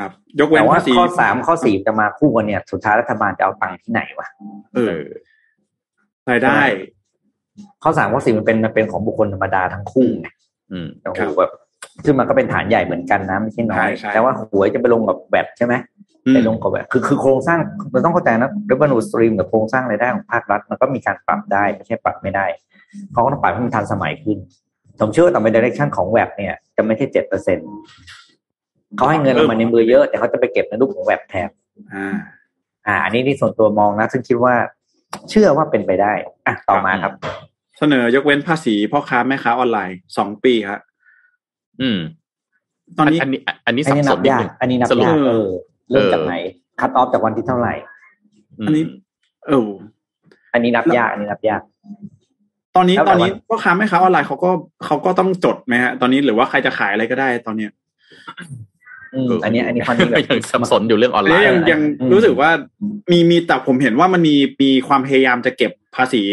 ครับยกเว้นภาษีข้อ3ข้อ4จะมาคู่กันเนี่ยสุดท้ายรัฐบาลจะเอาตังค์ที่ไหนวะรายได้ข้อ3ข้อ4มันเป็นของบุคคลธรรมดาทั้งคู่ไงโอ้โหแบบซึ่งมันก็เป็นฐานใหญ่เหมือนกันนะไม่ใช่น้อยแต่ว่าหัวจะไปลงกับแบบใช่ไหมไปลงกับแบบคือโครงสร้างมันต้องเข้าใจนะRevenue Streamกับโครงสร้างรายได้ของภาครัฐมันก็มีการปรับได้ไม่ใช่ปรับไม่ได้เขาก็ต้องปรับให้มันทันสมัยขึ้นผมเชื่อว่าต่อไป direction ของแวบเนี่ยจะไม่ใช่ 7% เขาให้เงินเรามาในมือเยอะแต่เขาจะไปเก็บในรูปของแวบแทนอันนี้ที่ส่วนตัวมองนะซึ่งคิดว่าเชื่อว่าเป็นไปได้ต่อมาครับเสนอยกเว้นภาษีพ่อค้าแม่ค้าออนไลน์2ปีครับตอนนี้อันนี้สับสนนิดนึงอันนี้นับยากเริ่มจากไหนคัตออฟจากวันที่เท่าไหร่อันนี้อันนี้นับยากตอนนี้พ่อค้าแม่ค้าออนไลน์เขาก็ต้องจดไหมฮะตอนนี้หรือว่าใครจะขายอะไรก็ได้ตอนเนี้ยอันนี้ความยังสับสนอยู่เรื่องออนไลน์ยังรู้สึกว่ามีแต่ผมเห็นว่ามันมีความพยายามจะเก็บภาษี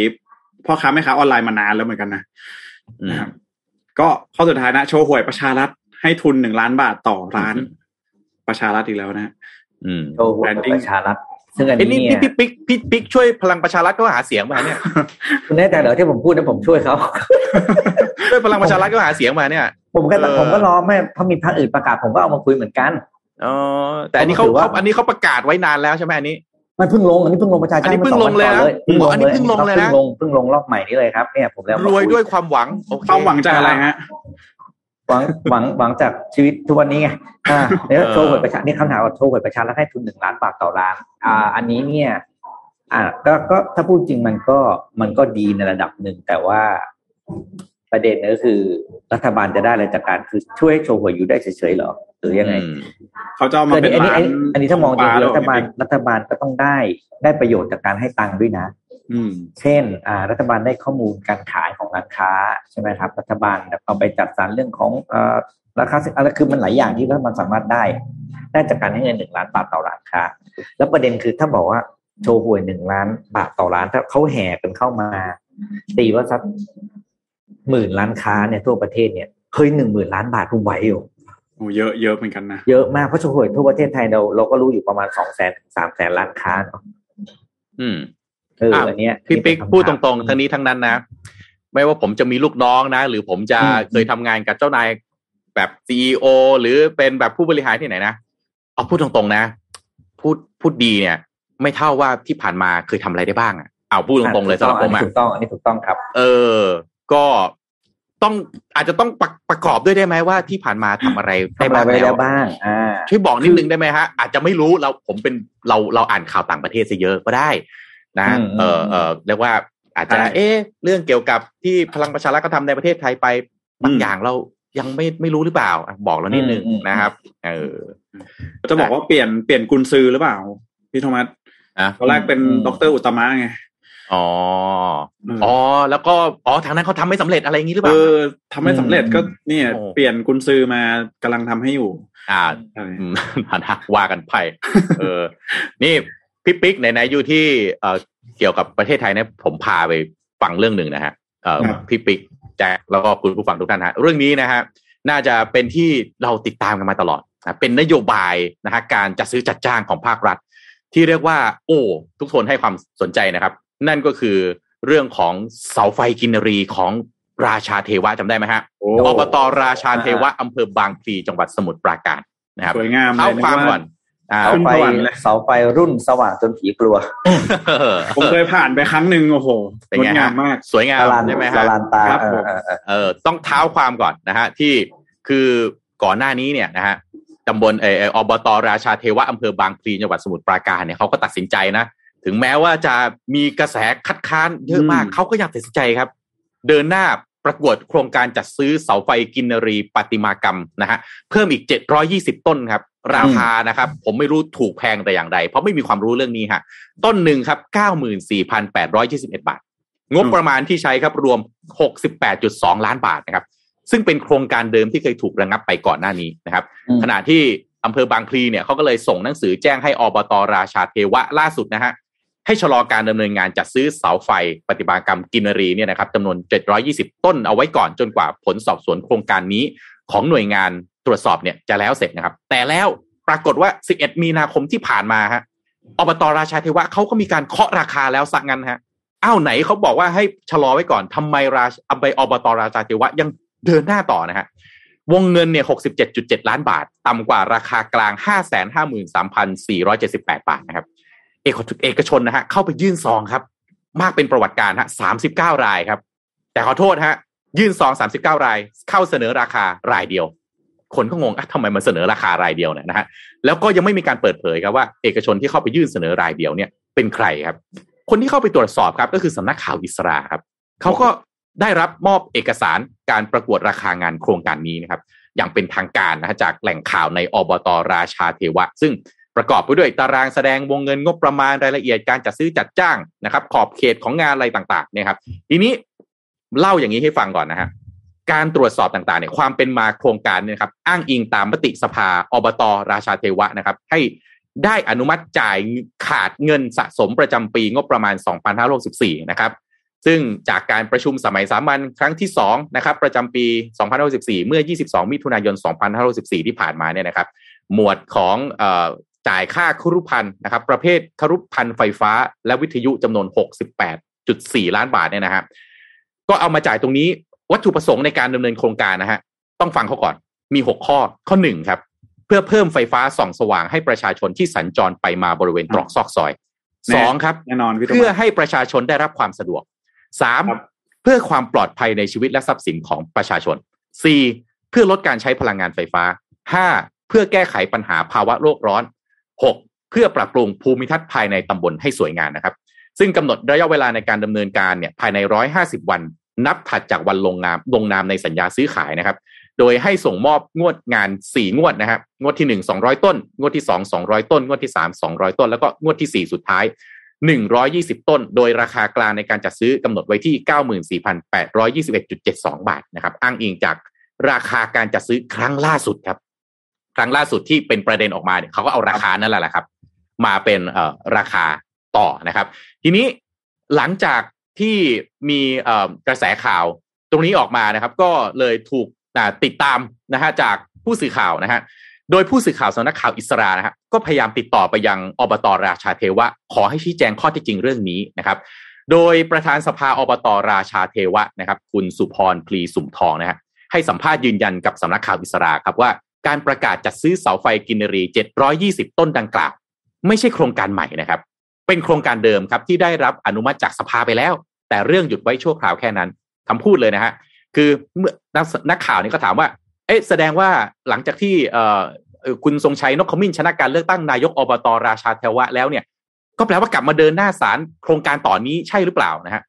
พ่อค้าแม่ค้าออนไลน์มานานแล้วเหมือนกันนะนะครับก็ข้อสุดท้ายนะโชว์หวยประชารัฐให้ทุน1,000,000 บาทต่อร้านประชารัฐอีกแล้วนะโชว์หวยประชารัฐซึ่งอันนี้นี่พี่ปิ๊กช่วยพลังประชารัฐก็หาเสียงมาเนี่ยคุณแน่ใจเหรอที่ผมพูดนะผมช่วยเขาช่วยพลังประชารัฐก็หาเสียงมาเนี่ยผมก็รอแม่เขามีพรรคอื่นประกาศผมก็เอามาคุยเหมือนกันแต่อันนี้เขาประกาศไว้นานแล้วใช่ไหมอันนี้มันเพิ่งลงอันนี้เพิ่งลงประชาชนอันนี้เพิ่งลงเลยนะอันนี้เพิ่งลงเลยนะเพิ่งลงรอบใหม่นี่เลยครับเนี่ยผมแล้วรวยด้วยความหวังความหวังจากอะไรฮะหวังจากชีวิตทุกวันนี้ไงเนี่ยโชว์หวยประชานี่คำถามว่าโชว์หวยประชาแล้วให้ทุน1,000,000 บาทต่อร้านอันนี้เนี่ยก็ถ้าพูดจริงมันก็ดีในระดับหนึ่งแต่ว่า ประเด็นก็คือรัฐบาลจะได้อะไรจากการคือช่วยโชว์หวยอยู่ได้เฉยๆหรอหรือยังไงเขาจะเอามาเป็นอันนี้ถ้ามองจากรัฐบาลก็ต้องได้ประโยชน์จากการให้ตังค์ด้วยนะเช่นรัฐบาลได้ข้อมูลการขายของร้านค้าใช่ไหมครับรัฐบาลเอาไปจัดสรรเรื่องของราคาอะไรคือมันหลายอย่างที่รัฐบาลสามารถได้จากการให้เงิน1 ล้านบาทต่อร้านค้าแล้วประเด็นคือถ้าบอกว่าโชว์หวย1 ล้านบาทต่อร้านถ้าเขาแห่กันเข้ามาตีว่าสัก10,000 ล้านค้าเนี่ยทั่วประเทศเนี่ยเคย10,000 ล้านบาทคุณไหวอยู่โอ้เยอะเหมือนกันนะเยอะมากเพราะโชว์หวยทั่วประเทศไทยเราก็รู้อยู่ประมาณ 200,000 ถึง 300,000 ล้านค้าเนาะอันนี้พี่ปิ๊กพูดตรงๆทั้งนี้ทั้งนั้นนะไม่ว่าผมจะมีลูกน้องนะหรือผมจะเคยทำงานกับเจ้านายแบบ CEO หรือเป็นแบบผู้บริหารที่ไหนนะเอาพูดตรงๆนะพูดดีเนี่ยไม่เท่าว่าที่ผ่านมาเคยทำอะไรได้บ้างอ่ะเอาพูดตรงๆเลยสำหรับผมอ่ะถูกต้องครับก็ต้องอาจจะต้องประกอบด้วยได้ไหมว่าที่ผ่านมาทำอะไรได้บ้างแล้วช่วยบอกนิดนึงได้ไหมฮะอาจจะไม่รู้ผมเป็นเราอ่านข่าวต่างประเทศซะเยอะก็ได้นะเรียกว่าอาจจะเรื่องเกี่ยวกับที่พลังประชารัฐก็ทำในประเทศไทยไปบางอย่างเรายังไม่รู้หรือเปล่าบอกเรานิดนึงนะครับจะบอกว่าเปลี่ยนกุญซือหรือเปล่าพี่โทมัสตอนแรกเป็นดร.อุตตมะไงแล้วก็ทางนั้นเขาทำไม่สำเร็จอะไรอย่างนี้หรือเปล่าทำไม่สำเร็จก็เนี่ยเปลี่ยนกุญซือมากำลังทำให้อยู่ว่ากันไปนี่พี่ปิ๊กไหนๆอยู่ที่เกี่ยวกับประเทศไทยเนี่ยผมพาไปฟังเรื่องหนึ่งนะฮะพี่ปิ๊กแจ็คแล้วก็คุณผู้ฟังทุกท่านฮะเรื่องนี้นะฮะน่าจะเป็นที่เราติดตามกันมาตลอดนะเป็นนโยบายนะฮะการจัดซื้อจัดจ้างของภาครัฐที่เรียกว่าทุกคนให้ความสนใจนะครับนั่นก็คือเรื่องของเสาไฟกินรีของราชาเทวะจำได้ไหมฮะอบต.ราชาเทวะอำเภอบางพลีจังหวัดสมุทรปราการนะครับสวยงามเลยนะครับเสาไฟรุ่นสว่างจนผีกลัวผมเคยผ่านไปครั้งหนึ่งโอ้โหสวยงามมากสวยงามใช่ไหมฮะครับต้องเท้าความก่อนนะฮะที่คือก่อนหน้านี้เนี่ยนะฮะตำบลอบต.ราชาเทวะอำเภอบางพลีจังหวัดสมุทรปราการเนี่ยเขาก็ตัดสินใจนะถึงแม้ว่าจะมีกระแสคัดค้านเยอะมากเขาก็ยังตัดสินใจครับเดินหน้าประกวดโครงการจัดซื้อเสาไฟกินรีประติมากรรมนะฮะเพิ่มอีก720ต้นครับราคานะครับผมไม่รู้ถูกแพงแต่อย่างใดเพราะไม่มีความรู้เรื่องนี้ฮะต้นหนึ่งครับ 94,821 บาทงบประมาณที่ใช้ครับรวม 68.2 ล้านบาทนะครับซึ่งเป็นโครงการเดิมที่เคยถูกระงับไปก่อนหน้านี้นะครับขณะที่อำเภอบางพลีเนี่ยเขาก็เลยส่งหนังสือแจ้งให้อบต.ราชาเทวะล่าสุดนะฮะให้ชะลอการดำเนินงานจัดซื้อเสาไฟปฏิมากรรมกินรีเนี่ยนะครับจำนวน720ต้นเอาไว้ก่อนจนกว่าผลสอบสวนโครงการนี้ของหน่วยงานตรวจสอบเนี่ยจะแล้วเสร็จนะครับแต่แล้วปรากฏว่า11มีนาคมที่ผ่านมาฮะอบต.ราชาเทวะเขาก็มีการเคาะราคาแล้วซะงั้นฮะไหนเขาบอกว่าให้ชะลอไว้ก่อนทำไมอบต.ราชาเทวะยังเดินหน้าต่อนะฮะวงเงินเนี่ย 67.7 ล้านบาทต่ำกว่าราคากลาง 553,478 บาทนะครับเอกชนนะฮะเข้าไปยื่นซองครับมากเป็นประวัติการฮะ39รายครับแต่ขอโทษฮะยื่นซอง39รายเข้าเสนอราคารายเดียวคนก็งงทำไมมันเสนอราคารายเดียวเนี่ยนะฮะแล้วก็ยังไม่มีการเปิดเผยครับว่าเอกชนที่เข้าไปยื่นเสนอรายเดียวเนี่ยเป็นใครครับคนที่เข้าไปตรวจสอบครับก็คือสำนักข่าวอิสราครับเขาก็ได้รับมอบเอกสารการประกวดราคางานโครงการนี้นะครับอย่างเป็นทางการนะฮะจากแหล่งข่าวในอบต.ราชาเทวะซึ่งประกอบไปด้วยตารางแสดงวงเงินงบประมาณรายละเอียดการจัดซื้อจัดจ้างนะครับขอบเขตของงานอะไรต่างๆเนี่ยครับทีนี้เล่าอย่างนี้ให้ฟังก่อนนะฮะการตรวจสอบต่างๆเนี่ยความเป็นมาโครงการเนี่ยครับอ้างอิงตามมติสภาอบต.ราชาเทวะนะครับให้ได้อนุมัติจ่ายขาดเงินสะสมประจำปีงบประมาณ2564นะครับซึ่งจากการประชุมสมัยสามัญครั้งที่2นะครับประจำปี2564เมื่อ22มิถุนายน2564ที่ผ่านมาเนี่ยนะครับหมวดของจ่ายค่าครุภัณฑ์นะครับประเภทครุภัณฑ์ไฟฟ้าและวิทยุจำนวน 68.4 ล้านบาทเนี่ยนะฮะก็เอามาจ่ายตรงนี้วัตถุประสงค์ในการดำเนินโครงการนะฮะต้องฟังเขาก่อนมี6ข้อข้อ1ครับเพื่อเพิ่มไฟฟ้าส่องสว่างให้ประชาชนที่สัญจรไปมาบริเวณตรอกซอกซอย2ครับเพื่อให้ประชาชนได้รับความสะดวก3เพื่อความปลอดภัยในชีวิตและทรัพย์สินของประชาชน4เพื่อลดการใช้พลังงานไฟฟ้า5เพื่อแก้ไขปัญหาภาวะโลกร้อน6เพื่อปรับปรุงภูมิทัศน์ภายในตำบลให้สวยงาม นะครับซึ่งกำหนดระยะเวลาในการดำเนินการเนี่ยภายใน150 วัน นับถัดจากวันลงนามในสัญญาซื้อขายนะครับโดยให้ส่งมอบงวดงาน4งวดนะครับงวดที่1 200ต้นงวดที่2 200ต้นงวดที่3 200ต้นแล้วก็งวดที่4สุดท้าย120ต้นโดยราคากลางในการจัดซื้อกำหนดไว้ที่ 94,821.72 บาทนะครับอ้างอิงจากราคาการจัดซื้อครั้งล่าสุดครับครั้งล่าสุดที่เป็นประเด็นออกมาเนี่ยเขาก็เอาราคานั่นแหละครับมาเป็นราคาต่อนะครับทีนี้หลังจากที่มีกระแสข่าวตรงนี้ออกมานะครับก็เลยถูกติดตามนะฮะจากผู้สื่อข่าวนะฮะโดยผู้สื่อข่าวสำนักข่าวอิสรานะฮะก็พยายามติดต่อไปยังอบต.ราชาเทวะขอให้ชี้แจงข้อเท็จจริงเรื่องนี้นะครับโดยประธานสภาอบต.ราชาเทวะนะครับคุณสุพรพลีสุ่มทองนะฮะให้สัมภาษณ์ยืนยันกับสำนักข่าวอิสราครับว่าการประกาศจัดซื้อเสาไฟกินรี720ต้นดังกล่าวไม่ใช่โครงการใหม่นะครับเป็นโครงการเดิมครับที่ได้รับอนุมัติจากสภาไปแล้วแต่เรื่องหยุดไว้ชั่วคราวแค่นั้นคำพูดเลยนะฮะคือเมื่อนักข่าวนี่ก็ถามว่าเอ๊ะแสดงว่าหลังจากที่คุณทรงชัยนกขมิ้นชนะการเลือกตั้งนายกอบต.ราชาเทวะแล้วเนี่ยก็แปลว่ากลับมาเดินหน้าศาลโครงการต่อนี้ใช่หรือเปล่านะฮะ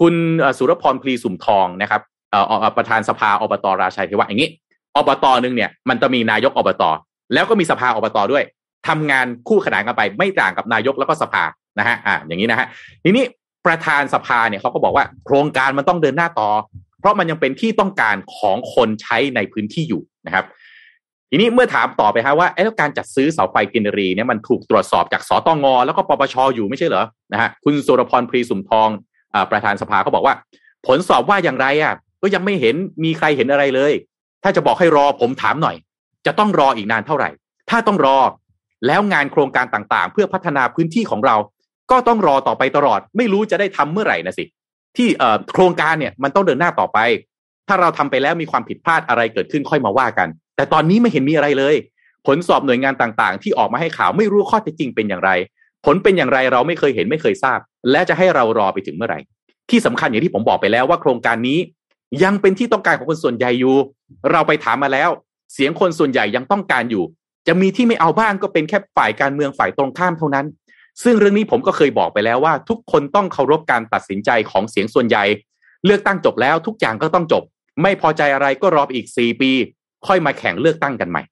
คุณสุรพรพลีสุ่มทองนะครับประธานสภาอบต.ราชาเทวะอย่างนี้อบต.นึงเนี่ยมันจะมีนายกอบต.แล้วก็มีสภาอบต.ด้วยทำงานคู่ขนานกันไปไม่ต่างกับนายกแล้วก็สภานะฮะอย่างนี้นะฮะทีนี้ประธานสภาเนี่ยเขาก็บอกว่าโครงการมันต้องเดินหน้าต่อเพราะมันยังเป็นที่ต้องการของคนใช้ในพื้นที่อยู่นะครับทีนี้เมื่อถามต่อไปฮะว่าแล้วการจัดซื้อเสาไฟกินรีเนี่ยมันถูกตรวจสอบจากสตง.แล้วก็ปปช.อยู่ไม่ใช่เหรอนะฮะคุณสุรพรพลีสุ่มทองประธานสภาก็บอกว่าผลสอบว่าอย่างไรอ่ะก็ยังไม่เห็นมีใครเห็นอะไรเลยถ้าจะบอกให้รอผมถามหน่อยจะต้องรออีกนานเท่าไหร่ถ้าต้องรอแล้วงานโครงการต่างๆเพื่อพัฒนาพื้นที่ของเราก็ต้องรอต่อไปตลอดไม่รู้จะได้ทำเมื่อไหร่นะสิที่โครงการเนี่ยมันต้องเดินหน้าต่อไปถ้าเราทำไปแล้วมีความผิดพลาดอะไรเกิดขึ้นค่อยมาว่ากันแต่ตอนนี้ไม่เห็นมีอะไรเลยผลสอบหน่วยงานต่างๆที่ออกมาให้ข่าวไม่รู้ข้อเท็จจริงเป็นอย่างไรผลเป็นอย่างไรเราไม่เคยเห็นไม่เคยทราบและจะให้เรารอไปถึงเมื่อไหร่ที่สำคัญอย่างที่ผมบอกไปแล้วว่าโครงการนี้ยังเป็นที่ต้องการของคนส่วนใหญ่อยู่เราไปถามมาแล้วเสียงคนส่วนใหญ่ยังต้องการอยู่จะมีที่ไม่เอาบ้างก็เป็นแค่ฝ่ายการเมืองฝ่ายตรงข้ามเท่านั้นซึ่งเรื่องนี้ผมก็เคยบอกไปแล้วว่าทุกคนต้องเคารพการตัดสินใจของเสียงส่วนใหญ่เลือกตั้งจบแล้วทุกอย่างก็ต้องจบไม่พอใจอะไรก็รออีก4ปีค่อยมาแข่งเลือกตั้งกันใหม่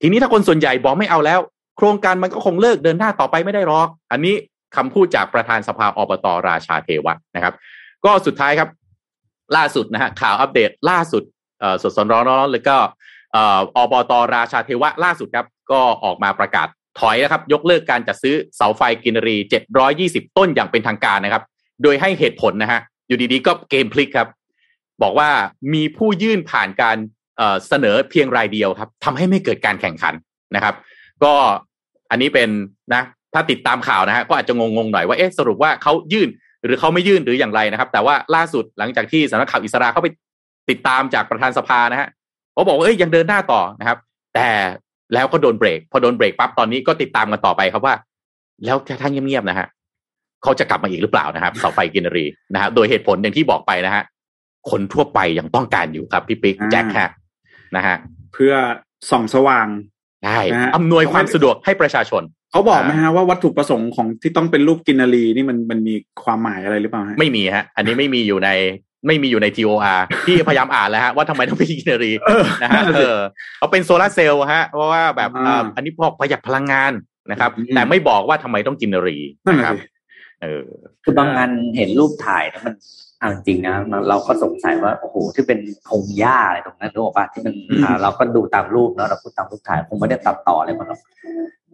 ทีนี้ถ้าคนส่วนใหญ่บอกไม่เอาแล้วโครงการมันก็คงเลิกเดินหน้าต่อไปไม่ได้หรอกอันนี้คำพูดจากประธานสภาอบต.ราชาเทวะนะครับก็สุดท้ายครับล่าสุดนะฮะข่าวอัปเดตล่าสุดสดๆร้อนๆแล้วก็อบต.ราชาเทวะล่าสุดครับก็ออกมาประกาศถอยนะครับยกเลิกการจัดซื้อเสาไฟกินรี720ต้นอย่างเป็นทางการนะครับโดยให้เหตุผลนะฮะอยู่ดีๆก็เกมพลิกครับบอกว่ามีผู้ยื่นผ่านการเสนอเพียงรายเดียวครับทำให้ไม่เกิดการแข่งขันนะครับก็อันนี้เป็นนะถ้าติดตามข่าวนะฮะก็อาจจะงงๆหน่อยว่าเอ๊ะสรุปว่าเขายื่นหรือเขาไม่ยื่นหรืออย่างไรนะครับแต่ว่าล่าสุดหลังจากที่สำนักข่าวอิสราเข้าไปติดตามจากประธานสภานะฮะเขาบอกว่ายังเดินหน้าต่อนะครับแต่แล้วก็โดนเบรกพอโดนเบรกปั๊บตอนนี้ก็ติดตามกันต่อไปครับว่าแล้วถ้าเงียบๆนะฮะเขาจะกลับมาอีกหรือเปล่านะครับเสาไฟกินรีนะฮะโดยเหตุผลอย่างที่บอกไปนะฮะคนทั่วไปยังต้องการอยู่ครับพี่ปิ๊กแจ็คฮะนะฮะเพื่อส่องสว่างใช่อำนวยความสะดวกให้ประชาชนเขาบอกไหมฮะว่าวัตถุประสงค์ของที่ต้องเป็นรูปกินรีนี่มันมีความหมายอะไรหรือเปล่าฮะไม่มีฮะอันนี้ไม่มีอยู่ในTOR พี่พยายามอ่านแล้วฮะว่าทำไมต้องเป็นกินรีนะฮะเขาเป็นโซลาร์เซลล์ฮะเพราะว่าแบบอันนี้พอประหยัดพลังงานนะครับแต่ไม่บอกว่าทำไมต้องกินรีนะครับคือบางงานเห็นรูปถ่ายแล้วมันเอาจริงนะเราก็สงสัยว่าโอ้โหที่เป็นพงหญ้าอะไรตรงนั้นรู้ป่ะที่มันเราก็ดูตามรูปเนาะเราพูดตามรูปถ่ายคงไม่ได้ตัดต่ออะไรมาหรอก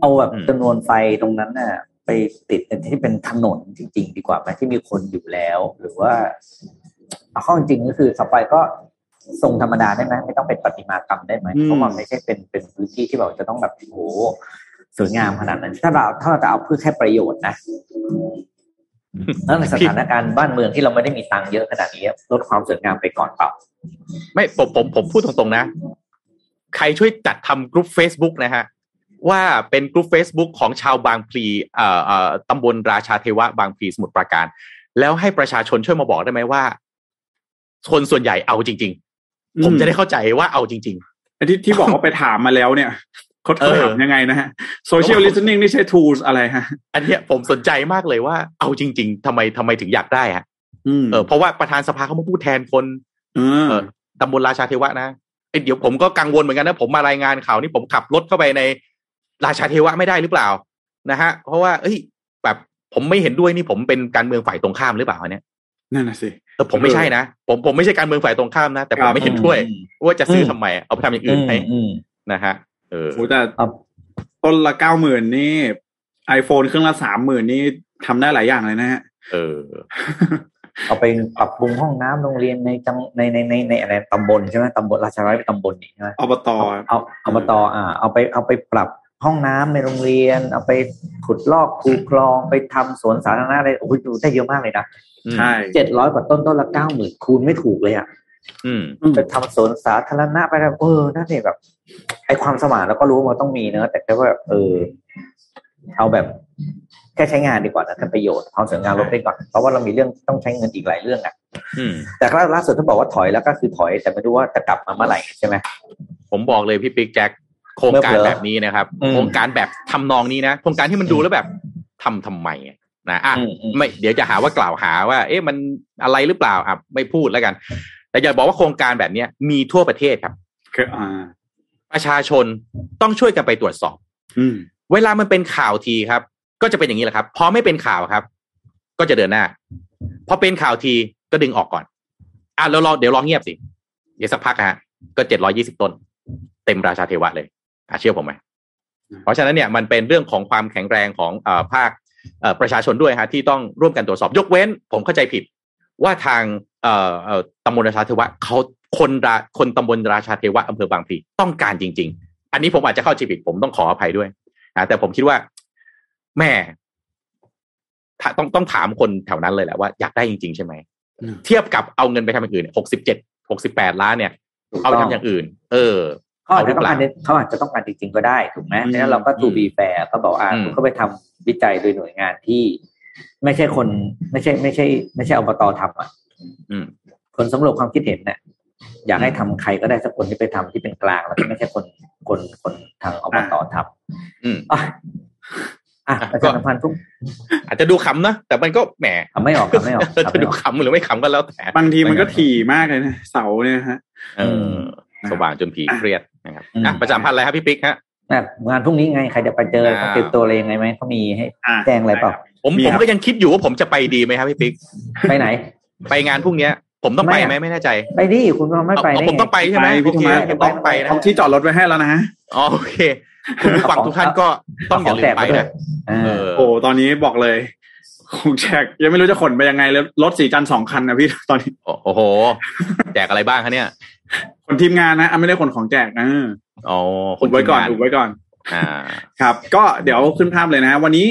เอาแบบจำนวนไฟตรงนั้นน่ะไปติดที่เป็นถนนจริงๆดีกว่าไหมที่มีคนอยู่แล้วหรือว่าข้อจริงก็คือเสาไฟก็ทรงธรรมดาได้ไหมไม่ต้องเป็นประติมากรรมได้ไหมเพราะมันไม่ใช่เป็นพื้นที่ที่แบบจะต้องแบบโอ้โหสวยงามขนาดนั้นถ้าเราจะเอาเพื่อแค่ประโยชน์นะแล้วในสถานการณ์บ้านเมืองที่เราไม่ได้มีตังค์เยอะขนาดนี้ลดความสวยงามไปก่อนเปล่าไม่ผมพูดตรงๆนะใครช่วยจัดทำกลุ่ม Facebook นะฮะว่าเป็นกลุ่ม Facebook ของชาวบางพลีตำบลราชาเทวะบางพลีสมุทรปราการแล้วให้ประชาชนช่วยมาบอกได้ไหมว่าคนส่วนใหญ่เอาจริงๆผมจะได้เข้าใจว่าเอาจริงๆอันที่บอกว่าไปถามมาแล้วเนี่ยเขาถามยังไงนะฮะโซเชียลลิสติ้งนี่ใช้ tools อะไรฮะอันเนี้ยผมสนใจมากเลยว่าเอาจริงๆทำไมถึงอยากได้ฮะ เพราะว่าประธานสภาเขามาพูดแทนคนตำบลราชาเทวะนะเดี๋ยวผมก็กังวลเหมือนกันนะผมมารายงานข่าวนี่ผมขับรถเข้าไปในราชาเทวะไม่ได้หรือเปล่านะฮะเพราะว่าแบบผมไม่เห็นด้วยนี่ผมเป็นการเมืองฝ่ายตรงข้ามหรือเปล่าเนี่ยนั่นน่ะสิแต่ผมไม่ใช่นะผมไม่ใช่การเมืองฝ่ายตรงข้ามนะแต่ผมไม่เห็นด้วยว่าจะซื้อทำไมเอาไปทำอย่างอื่นให้นะฮะโอ้แต่ต้นละ 90,000 นี่ iPhone เครื่องละ 30,000 นี่ทำได้หลายอย่างเลยนะฮะเอาไปปรับปรุงห้องน้ำโรงเรียนในจังในอะไรตำบลใช่ไหมตำบลราชาไว้เป็นตำบลนี่ใช่ไหมอบต.อบต.เอาไปปรับห้องน้ำในโรงเรียนเอาไปขุดลอกคูคลองไปทำสวนสาธารณะอะไรโอ้ยดูได้เยอะมากเลยนะใช่700กว่าต้นละ 90,000 คูณไม่ถูกเลยอ่ะไปทำสวนสาธารณะไปแล้วนั่นเองแบบไอความสมานแล้วก็รู้ว่าต้องมีเนอะแต่แค่ว่าเอาแบบแค่ใช้งานดีกว่านะทำประโยชน์เอาส่วนงานลดไปก่อนเพราะว่าเรามีเรื่องต้องใช้เงินอีกหลายเรื่องอ่ะแต่ล่าสุดเขาบอกว่าถอยแล้วก็คือถอยแต่ไม่รู้ว่าจะกลับมาเมื่อไหร่ใช่ไหมผมบอกเลยพี่ปิ๊กแจ็คโครงการแบบนี้นะครับโครงการแบบทำนองนี้นะโครงการที่มันดูแล้วแบบทำไมนะอ่ะไม่เดี๋ยวจะหาว่ากล่าวหาว่าเอ๊ะมันอะไรหรือเปล่าอ่ะไม่พูดแล้วกันแต่อยากบอกว่าโครงการแบบนี้มีทั่วประเทศครับประชาชนต้องช่วยกันไปตรวจสอบเวลามันเป็นข่าวทีครับก็จะเป็นอย่างนี้แหละครับพอไม่เป็นข่าวครับก็จะเดินหน้าพอเป็นข่าวทีก็ดึงออกก่อนอ่ะแล้วเดี๋ยวลองเงียบสิเดี๋ยวสักพักฮะก็720ต้นเต็มราชาเทวะเลยเชื่อผมไหมเพราะฉะนั้นเนี่ยมันเป็นเรื่องของความแข็งแรงของภาคประชาชนด้วยฮะที่ต้องร่วมกันตรวจสอบยกเว้นผมเข้าใจผิดว่าทางตำบลราชาเทวะเขาคนตำบลราชาเทวะอำเภอบางพลีต้องการจริงๆอันนี้ผมอาจจะเข้าใจผิดผมต้องขออภัยด้วยแต่ผมคิดว่าแม่ต้องถามคนแถวนั้นเลยแหละว่าอยากได้จริงๆใช่ไหมเทียบกับเอาเงินไปทำอย่างอื่น67-68 ล้านเนี่ยเอาไปทำอย่างอื่นเขาอาจจะต้องการจริงๆก็ได้ถูกไหมดังนั้นเราก็ทูบีแฟร์ก็บอกคุณก็ไปทำวิจัยโดยหน่วยงานที่ไม่ใช่คนไม่ใช่อบต.ทำคนสำรวจความคิดเห็นเนี่ยอยากให้ทำใครก็ได้สักคนที่ไปทำที่เป็นกลางแล้วก็ไม่ใช่คนทางอบต.ทำอาจารย์น้ำพันธุ์ทุกอาจจะดูขำนะแต่มันก็แหมไม่ออกจะดูขำหรือไม่ขำก็แล้วแต่บางทีมันก็ถี่มากเลยนะเสาเนี่ยฮะสว่างจนผีเครียดนะครับประจำพันธุ์อะไรครับพี่ปิ๊กฮะงานพรุ่งนี้ไงใครจะไปเจอเตรียมตัวอะไรยังไงไหมเขามีให้แจ้งอะไรเปล่าผมก็ยังคิดอยู่ว่าผมจะไปดีไหมครับพี่ปิ๊กไปไหนไปงานพรุ่งนี้ผมต้องไปไหมไม่แน่ใจไปดิคุณเราไม่ไปผมต้องไปใช่ไหมพี่ทีมต้องไปนะที่จอดรถไว้ให้แล้วนะฮะโอเคคุณฟังทุกท่านก็ต้องอย่าลืมไปนะตอนนี้บอกเลยคุณแจกยังไม่รู้จะขนไปยังไงแล้วรถสีจันทร์2 คันนะพี่ตอนนี้โอ้โหแจกอะไรบ้างคะเนี่ยคนทีมงานนะไม่ได้คนของแจกนะอุบไว้ก่อนครับก็เดี๋ยวขึ้นภาพเลยนะวันนี้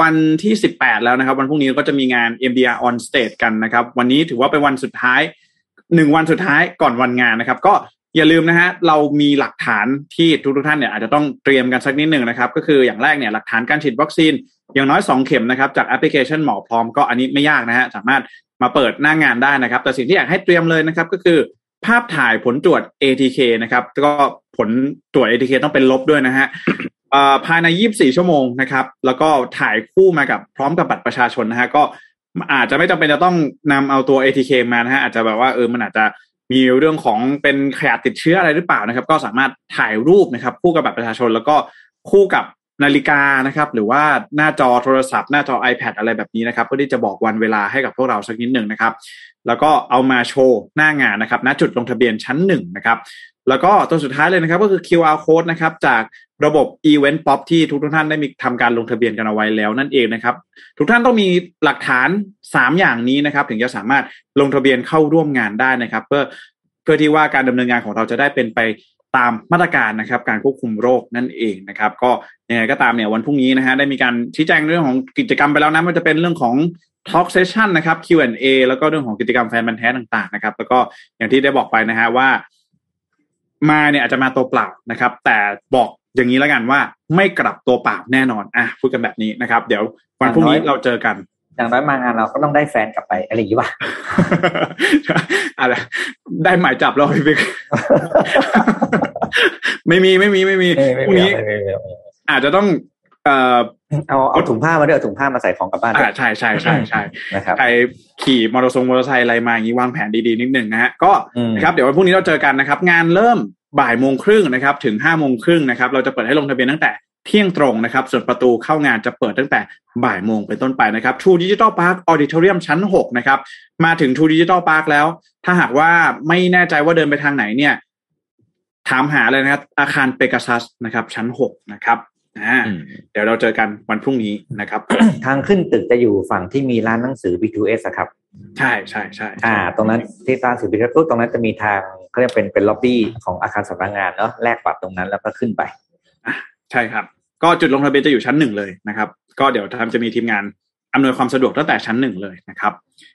วันที่18แล้วนะครับวันพรุ่งนี้ก็จะมีงาน MDR On Stage กันนะครับวันนี้ถือว่าเป็นวันสุดท้าย1 วันสุดท้ายก่อนวันงานนะครับก็อย่าลืมนะฮะเรามีหลักฐานที่ทุกท่านเนี่ยอาจจะต้องเตรียมกันสักนิดหนึ่งนะครับก็คืออย่างแรกเนี่ยหลักฐานการฉีดวัคซีนอย่างน้อย2 เข็มนะครับจากแอปพลิเคชันหมอพร้อมก็อันนี้ไม่ยากนะฮะสามารถมาเปิดหน้างานได้นะครับแต่สิ่งที่อยากให้เตรียมเลยนะครับก็คือภาพถ่ายผลตรวจ ATK นะครับก็ผลตรวจ ATK ต้องเป็นลบด้วยนะฮะภายใน24ชั่วโมงนะครับแล้วก็ถ่ายคู่มากับพร้อมกับบัตรประชาชนนะฮะก็อาจจะไม่จำเป็นจะต้องนำเอาตัว ATK มานะฮะอาจจะแบบว่ามันอาจจะมีเรื่องของเป็นขยะติดเชื้ออะไรหรือเปล่านะครับก็สามารถถ่ายรูปนะครับคู่กับบัตรประชาชนแล้วก็คู่กับนาฬิกานะครับหรือว่าหน้าจอโทรศัพท์หน้าจอ iPad อะไรแบบนี้นะครับเพื่อที่จะบอกวันเวลาให้กับพวกเราสักนิดหนึ่งนะครับแล้วก็เอามาโชว์หน้างานนะครับณจุดลงทะเบียนชั้น1นะครับแล้วก็ตัวสุดท้ายเลยนะครับก็คือ QR Code นะครับจากระบบ Event Pop ที่ทุกท่านได้มีทำการลงทะเบียนกันเอาไว้แล้วนั่นเองนะครับทุกท่านต้องมีหลักฐาน3อย่างนี้นะครับถึงจะสามารถลงทะเบียนเข้าร่วมงานได้นะครับเพื่อที่ว่าการดำเนินงานของเราจะได้เป็นไปตามมาตรการนะครับการควบคุมโรคนั่นเองนะครับก็ยังไงก็ตามเนี่ยวันพรุ่งนี้นะฮะได้มีการชี้แจงเรื่องของกิจกรรมไปแล้วนะมันจะเป็นเรื่องของTalk Session นะครับ Q&A แล้วก็เรื่องของกิจกรรมแฟนบันแท้ต่างๆนะครับแล้วก็อย่างที่ได้บอกไปนะฮะว่ามาเนี่ยอาจจะมาตัวเปล่านะครับแต่บอกอย่างนี้แล้วกันว่าไม่กลับตัวเปล่าแน่นอนพูดกันแบบนี้นะครับเดี๋ยววันพรุ่งนี้เราเจอกันอย่างน้อยมางานเราก็ต้องได้แฟนกลับไปอะไรอย่างนี้ป่ะอะไรได้หมายจับเราพี่บิ๊กไม่มีพรุ่งนี้อาจจะต้อง เอาถุงผ้ามาด้วยถุงผ้ามาใส่ของกลับบ้านใช่ใช่ใช่ใช่นะครับใครขี่มอเตอร์ไซค์อะไรมาอย่างนี้วางแผนดีๆนิดหนึ่งนะฮะก็นะครับเดี๋ยววันพรุ่งนี้เราเจอกันนะครับงานเริ่ม 12:30 นะครับถึง 5:30 นะครับเราจะเปิดให้ลงทะเบียนตั้งแต่เที่ยงตรงนะครับส่วนประตูเข้างานจะเปิดตั้งแต่ 12:00 เป็นต้นไปนะครับ True Digital Park Auditorium ชั้น 6นะครับมาถึง True Digital Park แล้วถ้าหากว่าไม่แน่ใจว่าเดินไปทางไหนเนี่ยถามหาเลยนะครับอาคารเปกาซัสนะครับชั้น 6นะครับเดี๋ยวเราเจอกันวันพรุ่งนี้นะครับ ทางขึ้นตึกจะอยู่ฝั่งที่มีร้านหนังสือ B2S อ่ะครับใช่ๆๆตรงนั้นที่ร้านหนังสือ B2S ตรงนั้นจะมีทางเค้าเรียกเป็นล็อบบี้ของอาคารสำนักงานเนาะแลกบัตรตรงนั้นแล้วก็ขึ้นไปใช่ครับก็จุดลงทะเบียนจะอยู่ชั้น1เลยนะครับก็เดี๋ยวจะมีทีมงานอำนวยความสะดวกตั้งแต่ชั้น1เลยนะครับ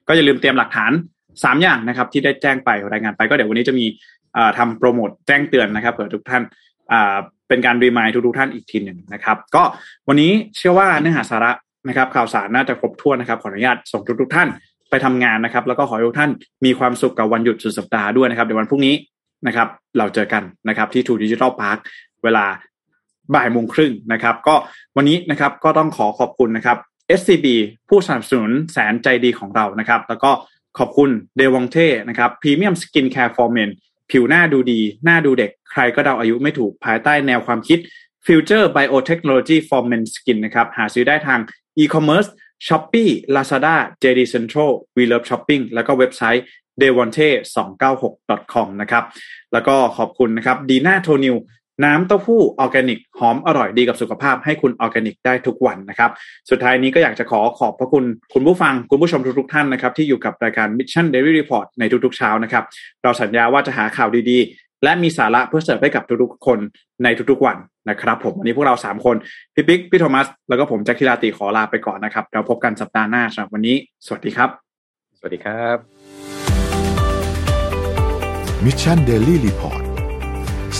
ก็อย่าลืมเตรียมหลักฐาน3อย่างนะครับที่ได้แจ้งไปรายงานไปก็เดี๋ยววันนี้จะมีทำโปรโมทแจ้งเตือนนะครับเผื่อทุกท่านเป็นการรีมายทุกท่านอีกทีหนึ่งนะครับก็วันนี้เชื่อว่าเนื้อหาสาระนะครับข่าวสารน่าจะครบถ้วนนะครับขออนุญาตส่งทุกท่านไปทำงานนะครับแล้วก็ขอให้ทุกท่านมีความสุขกับวันหยุดสุดสัปดาห์ด้วยนะครับเดี๋ยววันพรุ่งนี้นะครับเราเจอกันนะครับที่ True Digital Park เวลา 12:30 นะครับก็วันนี้นะครับก็ต้องขอบคุณนะครับ SCB ผู้สนับสนุนแสนใจดีของเรานะครับแล้วก็ขอบคุณ Devonte นะครับ Premium Skincare for Menผิวหน้าดูดีหน้าดูเด็กใครก็เดาอายุไม่ถูกภายใต้แนวความคิด Future Biotechnology for Men Skin นะครับหาซื้อได้ทาง e-commerce Shopee Lazada JD Central We Love Shopping แล้วก็เว็บไซต์ devonte296.com นะครับแล้วก็ขอบคุณนะครับ Dina Tonil น้ำเต้าหู้ออร์แกนิกหอมอร่อยดีกับสุขภาพให้คุณออร์แกนิกได้ทุกวันนะครับสุดท้ายนี้ก็อยากจะขอบพระคุณคุณผู้ฟังคุณผู้ชมทุกท่านนะครับที่อยู่กับรายการ Mission Daily Report ในทุกๆเช้านะครับเราสัญญาว่าจะหาข่าวดีๆและมีสาระเพื่อเสิร์ฟให้กับทุกๆคนในทุกๆวันนะครับผมวันนี้พวกเรา3คนพี่ปิ๊กพี่โทมัสแล้วก็ผมแจ็คธีราติขอลาไปก่อนนะครับเราพบกันสัปดาห์หน้าสำหรับวันนี้สวัสดีครับสวัสดีครับ Mission Daily Report